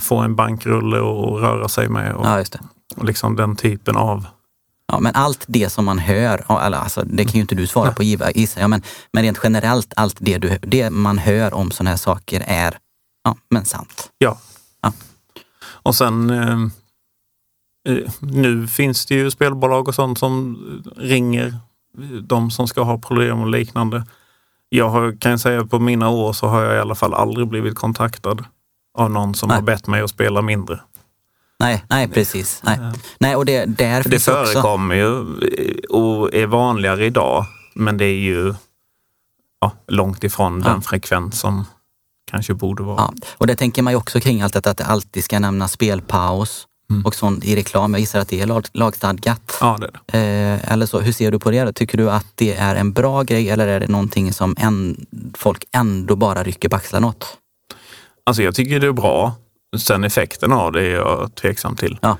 få en bankrulle och röra sig med. Och, ja, just det. Och liksom den typen av... Ja, men allt det som man hör, alltså, det kan ju inte du svara Nej. på giva, gissa. Ja, men, men rent generellt, allt det, du, det man hör om sådana här saker är ja, men sant. Ja. ja. Och sen, eh, nu finns det ju spelbolag och sånt som ringer de som ska ha problem och liknande. Jag har, kan jag säga på mina år så har jag i alla fall aldrig blivit kontaktad av någon som Nej. har bett mig att spela mindre. Nej, nej precis. Nej. Nej, och det där det förekommer också. Ju och är vanligare idag, men det är ju ja, långt ifrån den ja. frekvens som kanske borde vara. Ja. Och det tänker man ju också kring allt att, att det alltid ska nämna spelpaus mm. och sånt i reklam. Jag gissar att det är lag, lagstadgat. Ja, det är det. Eh, eller så, hur ser du på det? Tycker du att det är en bra grej eller är det någonting som en, folk ändå bara rycker på axlarna åt? Alltså jag tycker det är bra. Sen effekten av det är jag tveksam till. Ja.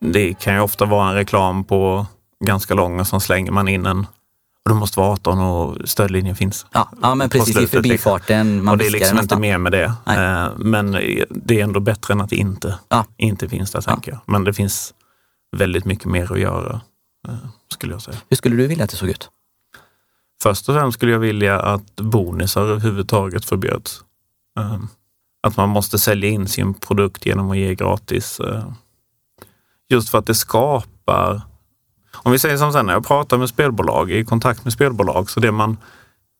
Det kan ju ofta vara en reklam på ganska lång och så slänger man in en och det måste vara arton och stödlinjen finns. Ja, ja men precis i förbifarten. Man och det är liksom inte mer med det. Nej. Men det är ändå bättre än att det inte, ja. inte finns där tänker ja. jag. Men det finns väldigt mycket mer att göra skulle jag säga. Hur skulle du vilja att det såg ut? Först och främst skulle jag vilja att bonusar överhuvudtaget förbjöds. Att man måste sälja in sin produkt genom att ge gratis. Just för att det skapar... Om vi säger som sen, när jag pratar med spelbolag, i kontakt med spelbolag, så det man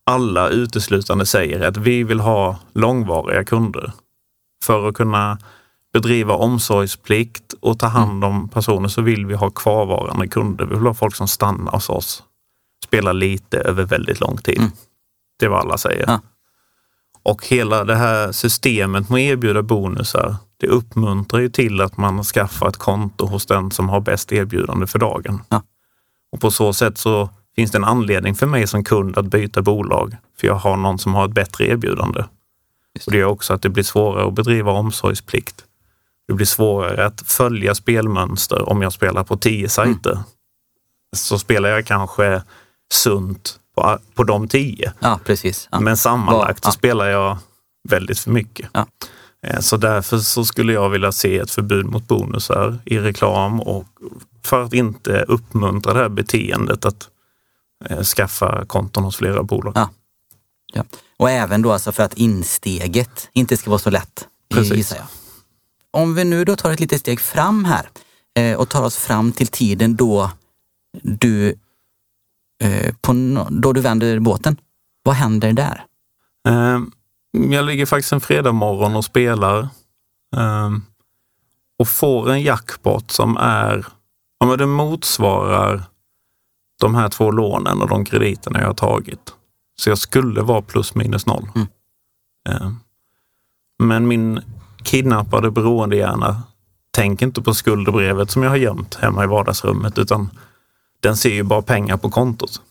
alla uteslutande säger är att vi vill ha långvariga kunder. För att kunna bedriva omsorgsplikt och ta hand om personer så vill vi ha kvarvarande kunder. Vi vill ha folk som stannar hos oss. Spelar lite över väldigt lång tid. Mm. Det är vad alla säger. Ja. Och hela det här systemet med att erbjuda bonusar, det uppmuntrar ju till att man skaffar ett konto hos den som har bäst erbjudande för dagen. Ja. Och på så sätt så finns det en anledning för mig som kund att byta bolag. För jag har någon som har ett bättre erbjudande. Just. Och det är också att det blir svårare att bedriva omsorgsplikt. Det blir svårare att följa spelmönster om jag spelar på tio sajter. Mm. Så spelar jag kanske sunt. På, på de tio. Ja, precis. Ja. Men sammanlagt så ja. spelar jag väldigt för mycket. Ja. Så därför så skulle jag vilja se ett förbud mot bonusar i reklam och för att inte uppmuntra det här beteendet att eh, skaffa konton hos flera bolag. Ja. Ja. Och även då alltså för att insteget inte ska vara så lätt. Precis. Gissar jag. Om vi nu då tar ett litet steg fram här eh, och tar oss fram till tiden då du På no- då du vänder båten. Vad händer där? Jag ligger faktiskt en fredag morgon och spelar och får en jackpot som är, ja men det motsvarar de här två lånen och de krediterna jag har tagit. Så jag skulle vara plus minus noll. Mm. Men min kidnappade beroendehjärna tänker inte på skuldebrevet som jag har gömt hemma i vardagsrummet, utan den ser ju bara pengar på kontot.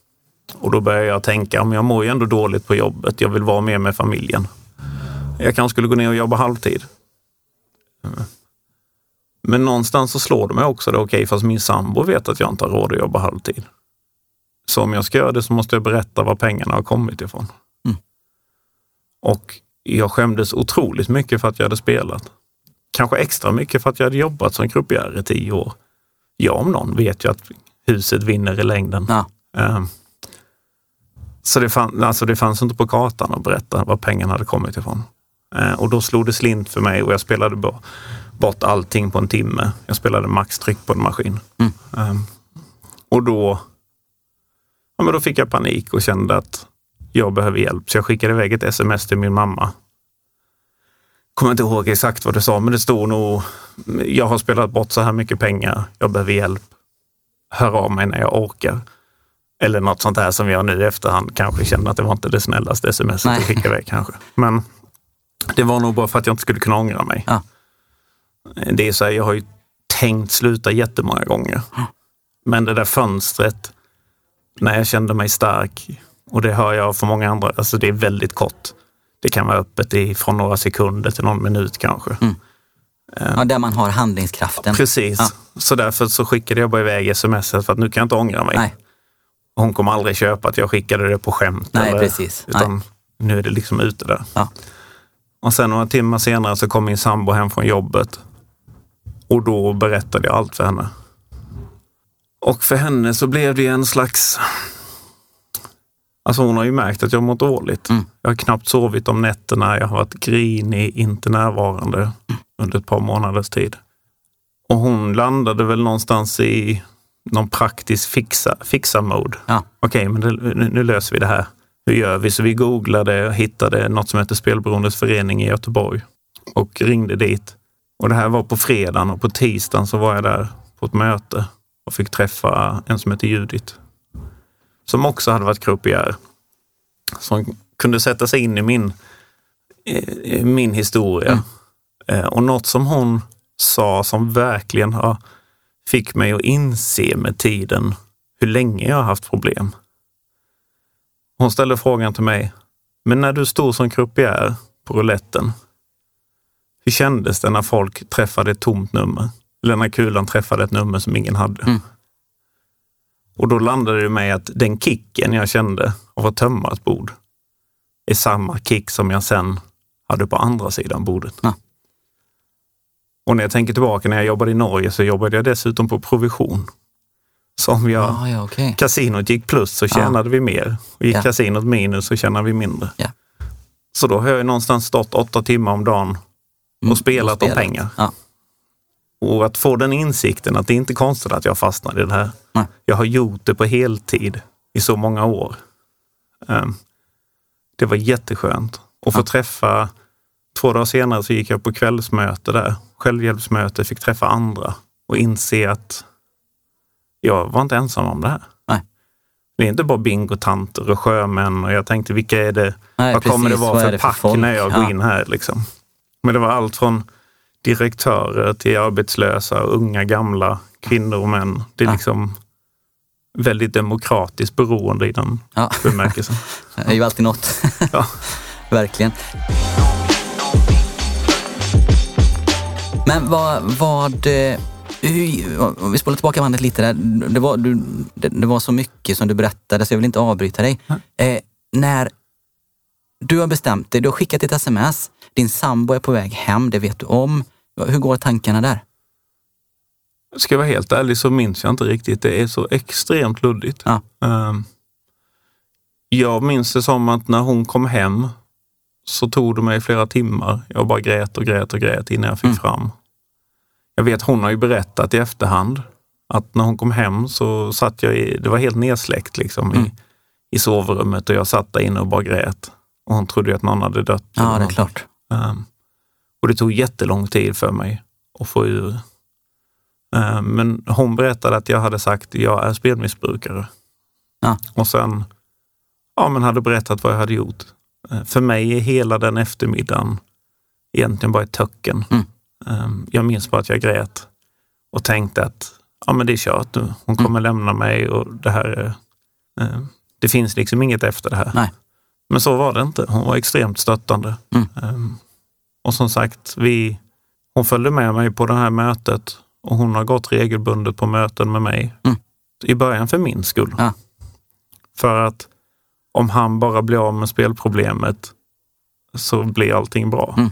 Och då börjar jag tänka, om jag mår ju ändå dåligt på jobbet. Jag vill vara med med familjen. Jag kanske skulle gå ner och jobba halvtid. Men någonstans så slår det mig också. Det är okej, fast min sambo vet att jag inte har råd att jobba halvtid. Så om jag ska göra det så måste jag berätta var pengarna har kommit ifrån. Mm. Och jag skämdes otroligt mycket för att jag hade spelat. Kanske extra mycket för att jag hade jobbat som gruppjärre i tio år. Jag om någon vet ju att huset vinner i längden. Ja. Um, så det, fan, alltså det fanns inte på kartan att berätta var pengarna hade kommit ifrån. Uh, och då slog det slint för mig och jag spelade b- bort allting på en timme. Jag spelade maxtryck på en maskin. Mm. Um, och då, ja, men då fick jag panik och kände att jag behöver hjälp. Så jag skickade iväg ett sms till min mamma. Kommer inte ihåg exakt vad det sa, men det stod nog, jag har spelat bort så här mycket pengar. Jag behöver hjälp. Hör av mig när jag orkar. Eller något sånt här som vi har nu i efterhand kanske känner att det var inte det snällaste sms att skicka iväg kanske. Men det var nog bara för att jag inte skulle kunna ångra mig. Ja. Det är så här, jag har ju tänkt sluta jättemånga gånger. Mm. Men det där fönstret, när jag kände mig stark, och det hör jag för många andra, alltså det är väldigt kort. Det kan vara öppet i, från några sekunder till någon minut kanske. Mm. Ja, där man har handlingskraften. Precis, ja. Så därför så skickade jag bara iväg sms för att nu kan jag inte ångra mig. Nej. Hon kommer aldrig köpa att jag skickade det på skämt. Nej, eller, precis. Utan Nej. Nu är det liksom ute där. Ja. Och sen några timmar senare så kom min sambo hem från jobbet. Och då berättade jag allt för henne. Och för henne så blev det en slags... Alltså hon har ju märkt att jag mått dåligt. Mm. Jag har knappt sovit om nätterna. Jag har varit grinig, inte närvarande mm. under ett par månaders tid. Och hon landade väl någonstans i... någon praktisk fixa, fixa mode. Ja. Okej, men det, nu, nu löser vi det här. Hur gör vi? Så vi googlade och hittade något som heter Spelberoendes förening i Göteborg. Och ringde dit. Och det här var på fredagen, och på tisdagen så var jag där på ett möte. Och fick träffa en som heter Judith. Som också hade varit gruppiär. Som kunde sätta sig in i min, i min historia. Mm. Och något som hon sa som verkligen har... fick mig att inse med tiden hur länge jag har haft problem. Hon ställde frågan till mig, men när du stod som gruppiär på rouletten, hur kändes det när folk träffade ett tomt nummer? Eller när kulan träffade ett nummer som ingen hade? Mm. Och då landade det mig att den kicken jag kände av att tömma ett bord är samma kick som jag sen hade på andra sidan bordet. Ja. Och när jag tänker tillbaka, när jag jobbade i Norge så jobbade jag dessutom på provision. Så om jag, ah, ja, okay. kasinot gick plus så tjänade ah. vi mer. Och gick yeah. kasinot minus så tjänade vi mindre. Yeah. Så då har jag någonstans stått åtta timmar om dagen och mm, spelat och om pengar. Ah. Och att få den insikten att det är inte konstigt att jag fastnade i det här. Nej. Jag har gjort det på heltid i så många år. Um, det var jätteskönt. Och få ah. träffa... Två dagar senare så gick jag på kvällsmöte där. Självhjälpsmöte, fick träffa andra. Och inse att jag var inte ensam om det här. Nej. Det är inte bara bingotanter och sjömän. Och jag tänkte, vilka är det? Nej, vad precis, kommer det vara för, det för pack folk? När jag ja. går in här? Liksom. Men det var allt från direktörer till arbetslösa. Unga, gamla, kvinnor och män. Det är ja. liksom väldigt demokratiskt beroende i den ja. bemärkelsen. Det är ju alltid något. Ja. Verkligen. Men vad, vad hur, vi spolar tillbaka bandet lite där. Det var, du, det, det var så mycket som du berättade så jag vill inte avbryta dig. Eh, när du har bestämt dig, du har skickat ett sms, din sambo är på väg hem, det vet du om. Hur går tankarna där? Ska jag vara helt ärlig så minns jag inte riktigt. Det är så extremt luddigt. Ja. Um, jag minns det som att när hon kom hem så tog det mig flera timmar. Jag bara grät och grät och grät innan jag fick mm. fram. Jag vet, hon har ju berättat i efterhand att när hon kom hem så satt jag i, det var helt nedsläckt liksom mm. i, i sovrummet och jag satt där inne och bara grät. Och hon trodde ju att någon hade dött. Ja, det är klart. Um, och det tog jättelång tid för mig att få ur. Um, men hon berättade att jag hade sagt jag är spelmissbrukare. Ja. Och sen ja, men hade berättat vad jag hade gjort. För mig är hela den eftermiddagen egentligen bara ett töcken. Mm. Jag minns bara att jag grät och tänkte att ja, men det är kört nu. Hon kommer mm. lämna mig och det här, det finns liksom inget efter det här. Nej. Men så var det inte. Hon var extremt stöttande. Mm. Och som sagt, vi, hon följde med mig på det här mötet och hon har gått regelbundet på möten med mig. Mm. I början för min skull. Ja. För att om han bara blir av med spelproblemet så blir allting bra. Mm.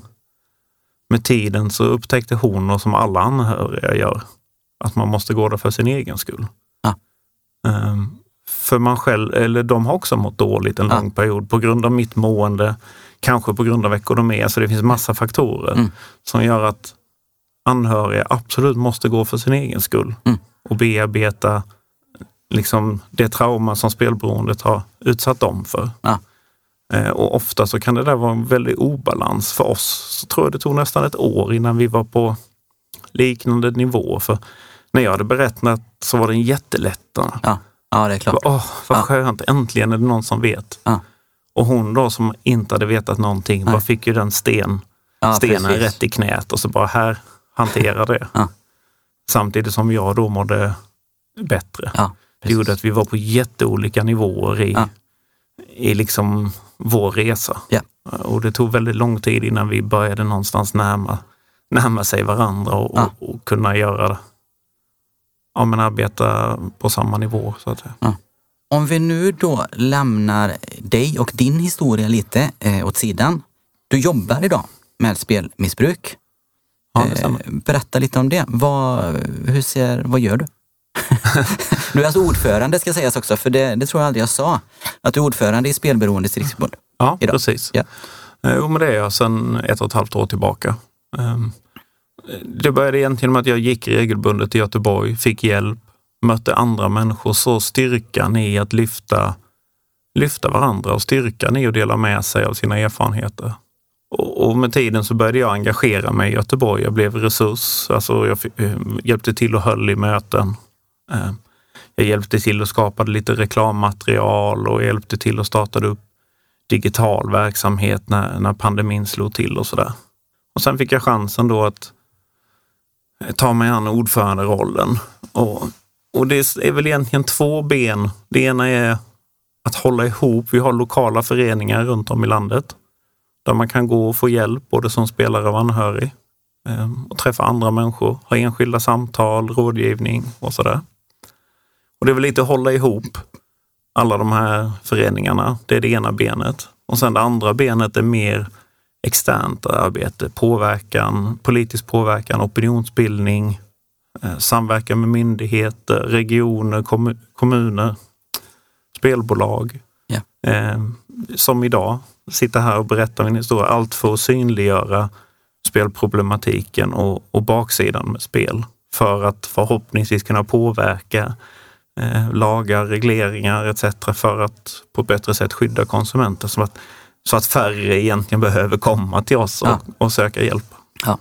Med tiden så upptäckte hon, och som alla anhöriga gör, att man måste gå där för sin egen skull. Ja. Um, för man själv, eller de har också mått dåligt en ja. lång period på grund av mitt mående, kanske på grund av ekonomi. Så det finns massa faktorer mm. som gör att anhöriga absolut måste gå för sin egen skull mm. och bearbeta liksom det trauma som spelberoendet har utsatt dem för. Ja. Eh, och ofta så kan det där vara en väldigt obalans för oss. Så tror jag det tog nästan ett år innan vi var på liknande nivå. För när jag hade berättat så var det en jättelättnad. Ja. Ja, det är klart. Åh, vad ja. skönt. Äntligen är det någon som vet. Ja. Och hon då som inte hade vetat någonting, ja. bara fick ju den sten, ja, stenen precis. rätt i knät och så bara här, hantera det. Ja. Samtidigt som jag då mådde bättre. Ja, det gjorde att vi var på jätteolika nivåer i, ja. i liksom vår resa. Ja. Och det tog väldigt lång tid innan vi började någonstans närma, närma sig varandra och, ja. och, och kunna göra det. Ja, men arbeta på samma nivå så att säga. Ja. Om vi nu då lämnar dig och din historia lite eh, åt sidan. Du jobbar idag med spelmissbruk. Ja, eh, berätta lite om det. Vad, hur ser, vad gör du? Du är alltså ordförande, ska sägas också, för det, det tror jag aldrig jag sa. Att du är ordförande i Spelberoendes riksförbund. Ja, idag. Precis. Ja. Jo, men det är jag sedan ett och ett halvt år tillbaka. Um. Det började egentligen med att jag gick regelbundet till Göteborg, fick hjälp, mötte andra människor, så styrkan i att lyfta, lyfta varandra och styrkan i att dela med sig av sina erfarenheter. Och, och med tiden så började jag engagera mig i Göteborg. Jag blev resurs, alltså jag f- hjälpte till och höll i möten. Jag hjälpte till och skapade lite reklammaterial och hjälpte till och startade upp digital verksamhet när, när pandemin slog till och sådär. Och sen fick jag chansen då att ta mig an ordföranderollen. Och, och det är väl egentligen två ben. Det ena är att hålla ihop. Vi har lokala föreningar runt om i landet. Där man kan gå och få hjälp både som spelare och anhörig. Och träffa andra människor. Ha enskilda samtal, rådgivning och sådär. Och det är väl lite att hålla ihop alla de här föreningarna. Det är det ena benet. Och sen det andra benet är mer externt arbete, påverkan, politisk påverkan, opinionsbildning, samverkan med myndigheter, regioner, kommun, kommuner, spelbolag. Yeah. Eh, som idag sitter här och berättar min historia, allt för att synliggöra spelproblematiken och, och baksidan med spel. För att förhoppningsvis kunna påverka eh, lagar, regleringar et cetera. För att på ett bättre sätt skydda konsumenter. Så att Så att färre egentligen behöver komma till oss och, ja. och söka hjälp. Ja.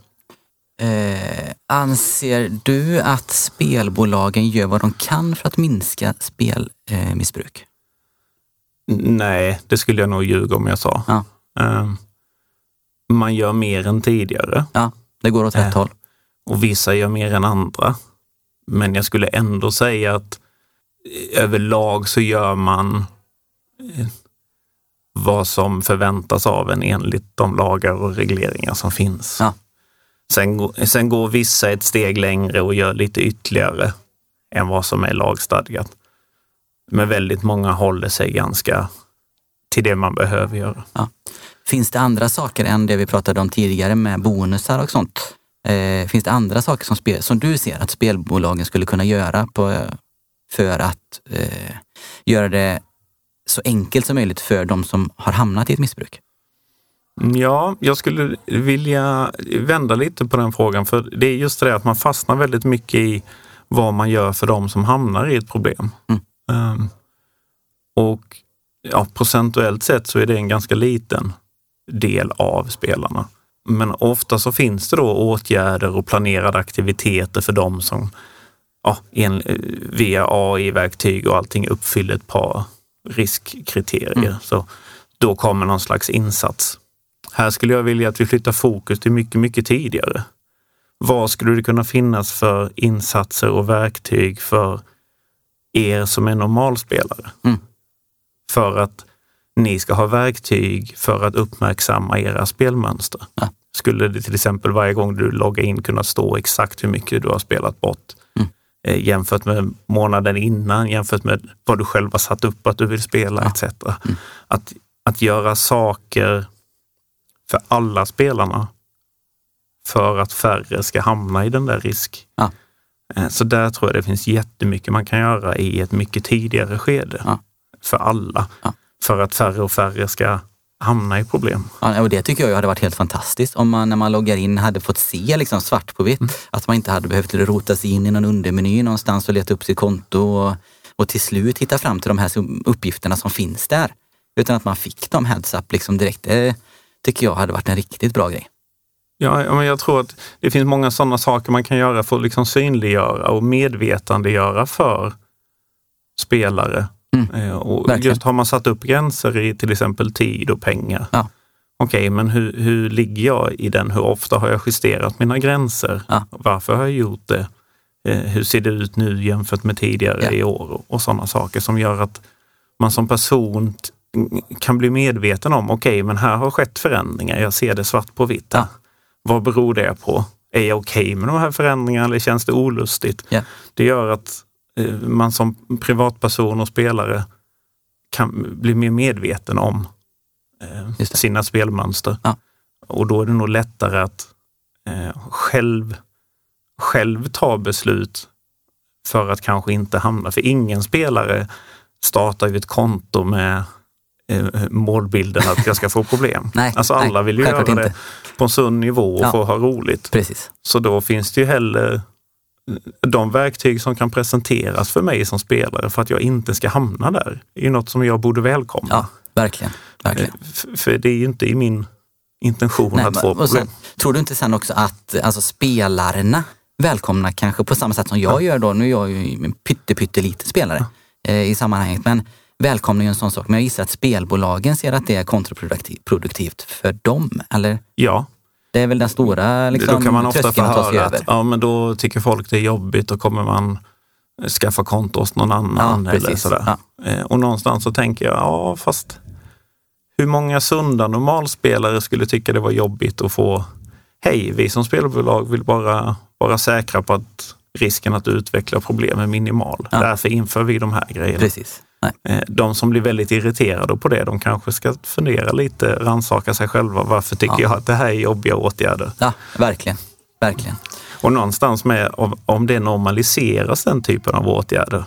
Eh, anser du att spelbolagen gör vad de kan för att minska spelmissbruk? Eh, Nej, det skulle jag nog ljuga om jag sa. Ja. Eh, man gör mer än tidigare. Ja, det går åt rätt eh, håll. Och vissa gör mer än andra. Men jag skulle ändå säga att överlag så gör man... Eh, vad som förväntas av en enligt de lagar och regleringar som finns. Ja. Sen, sen går vissa ett steg längre och gör lite ytterligare än vad som är lagstadgat. Men väldigt många håller sig ganska till det man behöver göra. Ja. Finns det andra saker än det vi pratade om tidigare med bonusar och sånt? Eh, finns det andra saker som, spel, som du ser att spelbolagen skulle kunna göra på, för att eh, göra det så enkelt som möjligt för de som har hamnat i ett missbruk? Ja, jag skulle vilja vända lite på den frågan, för det är just det att man fastnar väldigt mycket i vad man gör för de som hamnar i ett problem. Mm. Um, och ja, procentuellt sett så är det en ganska liten del av spelarna. Men ofta så finns det då åtgärder och planerade aktiviteter för de som ja, en, via A I-verktyg och allting uppfyller ett par riskkriterier. Mm. Så då kommer någon slags insats. Här skulle jag vilja att vi flyttar fokus till mycket, mycket tidigare. Vad skulle det kunna finnas för insatser och verktyg för er som är normalspelare? Mm. För att ni ska ha verktyg för att uppmärksamma era spelmönster. Ja. Skulle det till exempel varje gång du loggar in kunna stå exakt hur mycket du har spelat bort? Jämfört med månaden innan, jämfört med vad du själv har satt upp att du vill spela, ja. et cetera. Mm. Att, att göra saker för alla spelarna för att färre ska hamna i den där risk. Ja. Så där tror jag det finns jättemycket man kan göra i ett mycket tidigare skede, ja. för alla. Ja. För att färre och färre ska hamna i problem. Ja, och det tycker jag hade varit helt fantastiskt om man när man loggar in hade fått se liksom svart på vitt, mm. att man inte hade behövt rota sig in i någon undermeny någonstans och leta upp sitt konto och, och till slut hitta fram till de här uppgifterna som finns där, utan att man fick dem heads up liksom direkt. Det tycker jag hade varit en riktigt bra grej. Ja, men jag tror att det finns många sådana saker man kan göra för att liksom synliggöra och medvetandegöra för spelare. Mm. Och verkligen. Just har man satt upp gränser i till exempel tid och pengar. Ja. Okej, okay, men hur, hur ligger jag i den? Hur ofta har jag justerat mina gränser? Ja. Varför har jag gjort det? Eh, hur ser det ut nu jämfört med tidigare ja. i år? Och, och sådana saker som gör att man som person t- kan bli medveten om, okej, okay, men här har skett förändringar. Jag ser det svart på vitt. Ja. Vad beror det på? Är jag okej okay med de här förändringarna eller känns det olustigt? Ja. Det gör att eh, man som privatperson och spelare kan bli mer medveten om sina spelmönster. Ja. Och då är det nog lättare att eh, själv, själv ta beslut för att kanske inte hamna. För ingen spelare startar ju ett konto med eh, målbilden att jag ska få problem. nej, alltså alla nej, vill ju göra det inte. På en sund nivå och ja. få ha roligt. Precis. Så då finns det ju heller de verktyg som kan presenteras för mig som spelare för att jag inte ska hamna där. Det är ju något som jag borde välkomna. Ja, verkligen. Verkligen. För det är ju inte i min intention Nej, att få problem. Sen, tror du inte sen också att alltså, spelarna välkomnar kanske på samma sätt som jag ja. gör då? Nu är jag ju en pytte, pytte liten spelare ja. eh, i sammanhanget. Men välkomnar ju en sån sak. Men jag gissar att spelbolagen ser att det är kontraproduktivt för dem, eller? Ja. Det är väl den stora liksom, då kan man ofta tröskeln att ta sig att, över. Ja, men då tycker folk det är jobbigt och kommer man skaffa konto hos någon annan ja, eller sådär. Ja. Eh, och någonstans så tänker jag, ja fast... Hur många sunda normalspelare skulle tycka det var jobbigt att få hej, vi som spelbolag vill bara vara säkra på att risken att utveckla problem är minimal. Ja. Därför inför vi de här grejerna. Precis. Nej. De som blir väldigt irriterade på det, de kanske ska fundera lite, rannsaka sig själva. Varför tycker ja. jag att det här är jobbiga åtgärder? Ja, verkligen. verkligen. Och någonstans med om det normaliseras den typen av åtgärder.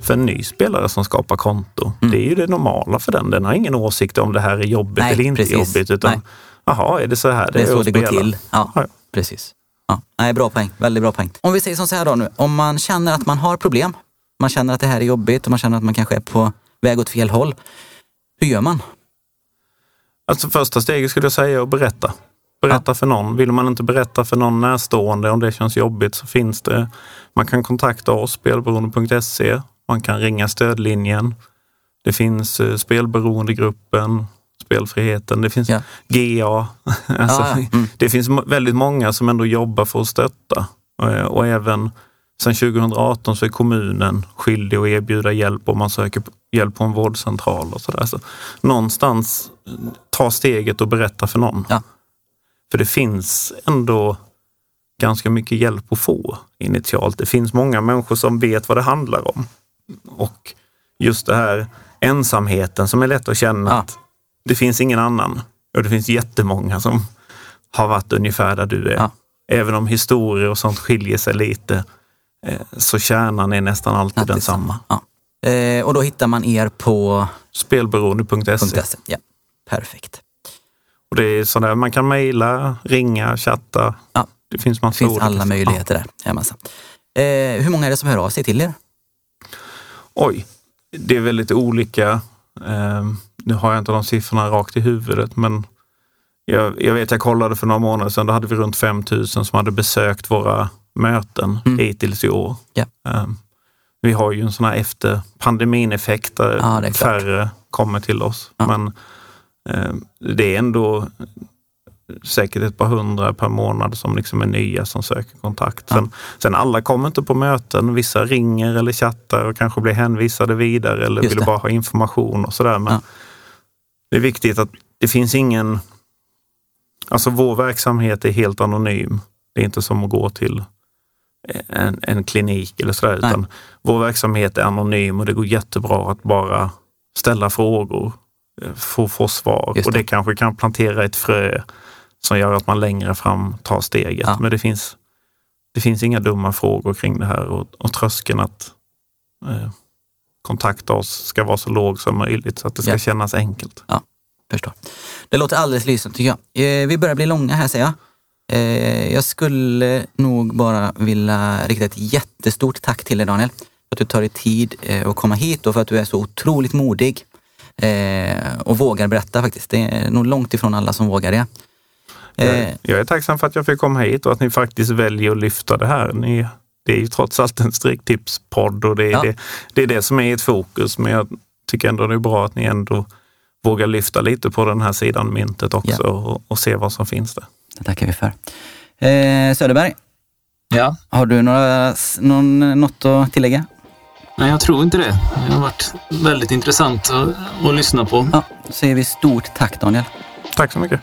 För en ny spelare som skapar konto. Mm. Det är ju det normala för den. Den har ingen åsikt om det här är jobbigt Nej, eller inte precis. jobbigt. Utan, jaha, är det så här det, det är, är så det går till. Ja, ja. precis. Ja. Nej, bra poäng. Väldigt bra poäng. Om vi säger som så här då nu. Om man känner att man har problem. Man känner att det här är jobbigt. Och man känner att man kanske är på väg åt fel håll. Hur gör man? Alltså första steget skulle jag säga är att berätta. Berätta ja. för någon. Vill man inte berätta för någon närstående om det känns jobbigt så finns det. Man kan kontakta oss, spelberoende punkt se. Man kan ringa stödlinjen. Det finns eh, spelberoendegruppen, spelfriheten. Det finns ja. G A. alltså, ah, mm. Det finns m- väldigt många som ändå jobbar för att stötta. Eh, och även sedan tjugo arton så är kommunen skyldig att erbjuda hjälp om man söker hjälp på en vårdcentral. Och så där. Så någonstans ta steget och berätta för någon. Ja. För det finns ändå ganska mycket hjälp att få initialt. Det finns många människor som vet vad det handlar om. Och just det här ensamheten som är lätt att känna ja. att det finns ingen annan. Och det finns jättemånga som har varit ungefär där du är. Ja. Även om historier och sånt skiljer sig lite så kärnan är nästan alltid ja, densamma. Ja. Eh, och då hittar man er på spelberoende punkt se. Ja, perfekt. Och det är sådär, man kan mejla, ringa, chatta. Ja. Det finns, massor det finns alla möjligheter ja. där. Ja, massa. Eh, hur många är det som hör av sig till er? Oj, det är väldigt olika. Eh, nu har jag inte de siffrorna rakt i huvudet, men jag, jag vet jag kollade för några månader sedan, då hade vi runt fem tusen som hade besökt våra möten mm. hittills i år. Yeah. Eh, vi har ju en sån här efter pandemineffekt där ah, färre kommer till oss. Ah. Men eh, det är ändå säkert ett par hundra per månad som liksom är nya som söker kontakt. Sen, ja. sen alla kommer inte på möten. Vissa ringer eller chattar och kanske blir hänvisade vidare eller vill bara ha information och sådär. Men ja. det är viktigt att det finns ingen... Alltså vår verksamhet är helt anonym. Det är inte som att gå till en, en klinik eller sådär. Nej. Utan vår verksamhet är anonym och det går jättebra att bara ställa frågor. Få, få svar. Just det. Och det kanske kan plantera ett frö som gör att man längre fram tar steget. Ja. Men det finns, det finns inga dumma frågor kring det här. Och, och tröskeln att eh, kontakta oss ska vara så låg som möjligt. Så att det ska ja. kännas enkelt. Ja, förstår. Det låter alldeles lysande tycker jag. Eh, vi börjar bli långa här säger jag. Eh, jag skulle nog bara vilja rikta ett jättestort tack till dig Daniel. För att du tar dig tid eh, att komma hit och för att du är så otroligt modig. Eh, och vågar berätta faktiskt. Det är nog långt ifrån alla som vågar det. Jag är tacksam för att jag fick komma hit och att ni faktiskt väljer att lyfta det här. Ni det är ju trots allt en strecktipspodd och det är, ja. det, det är det som är ett fokus. Men jag tycker ändå det är bra att ni ändå vågar lyfta lite på den här sidan myntet också, ja. och, och se vad som finns där. Det tackar vi för. Eh, Söderberg, ja. Har du några, någon, något att tillägga? Nej, jag tror inte det. Det har varit väldigt intressant att, att lyssna på. Ja, så säger vi stort tack, Daniel. Tack så mycket.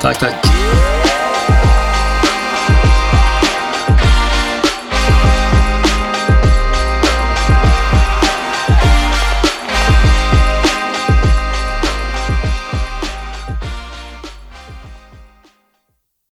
Tack, tack.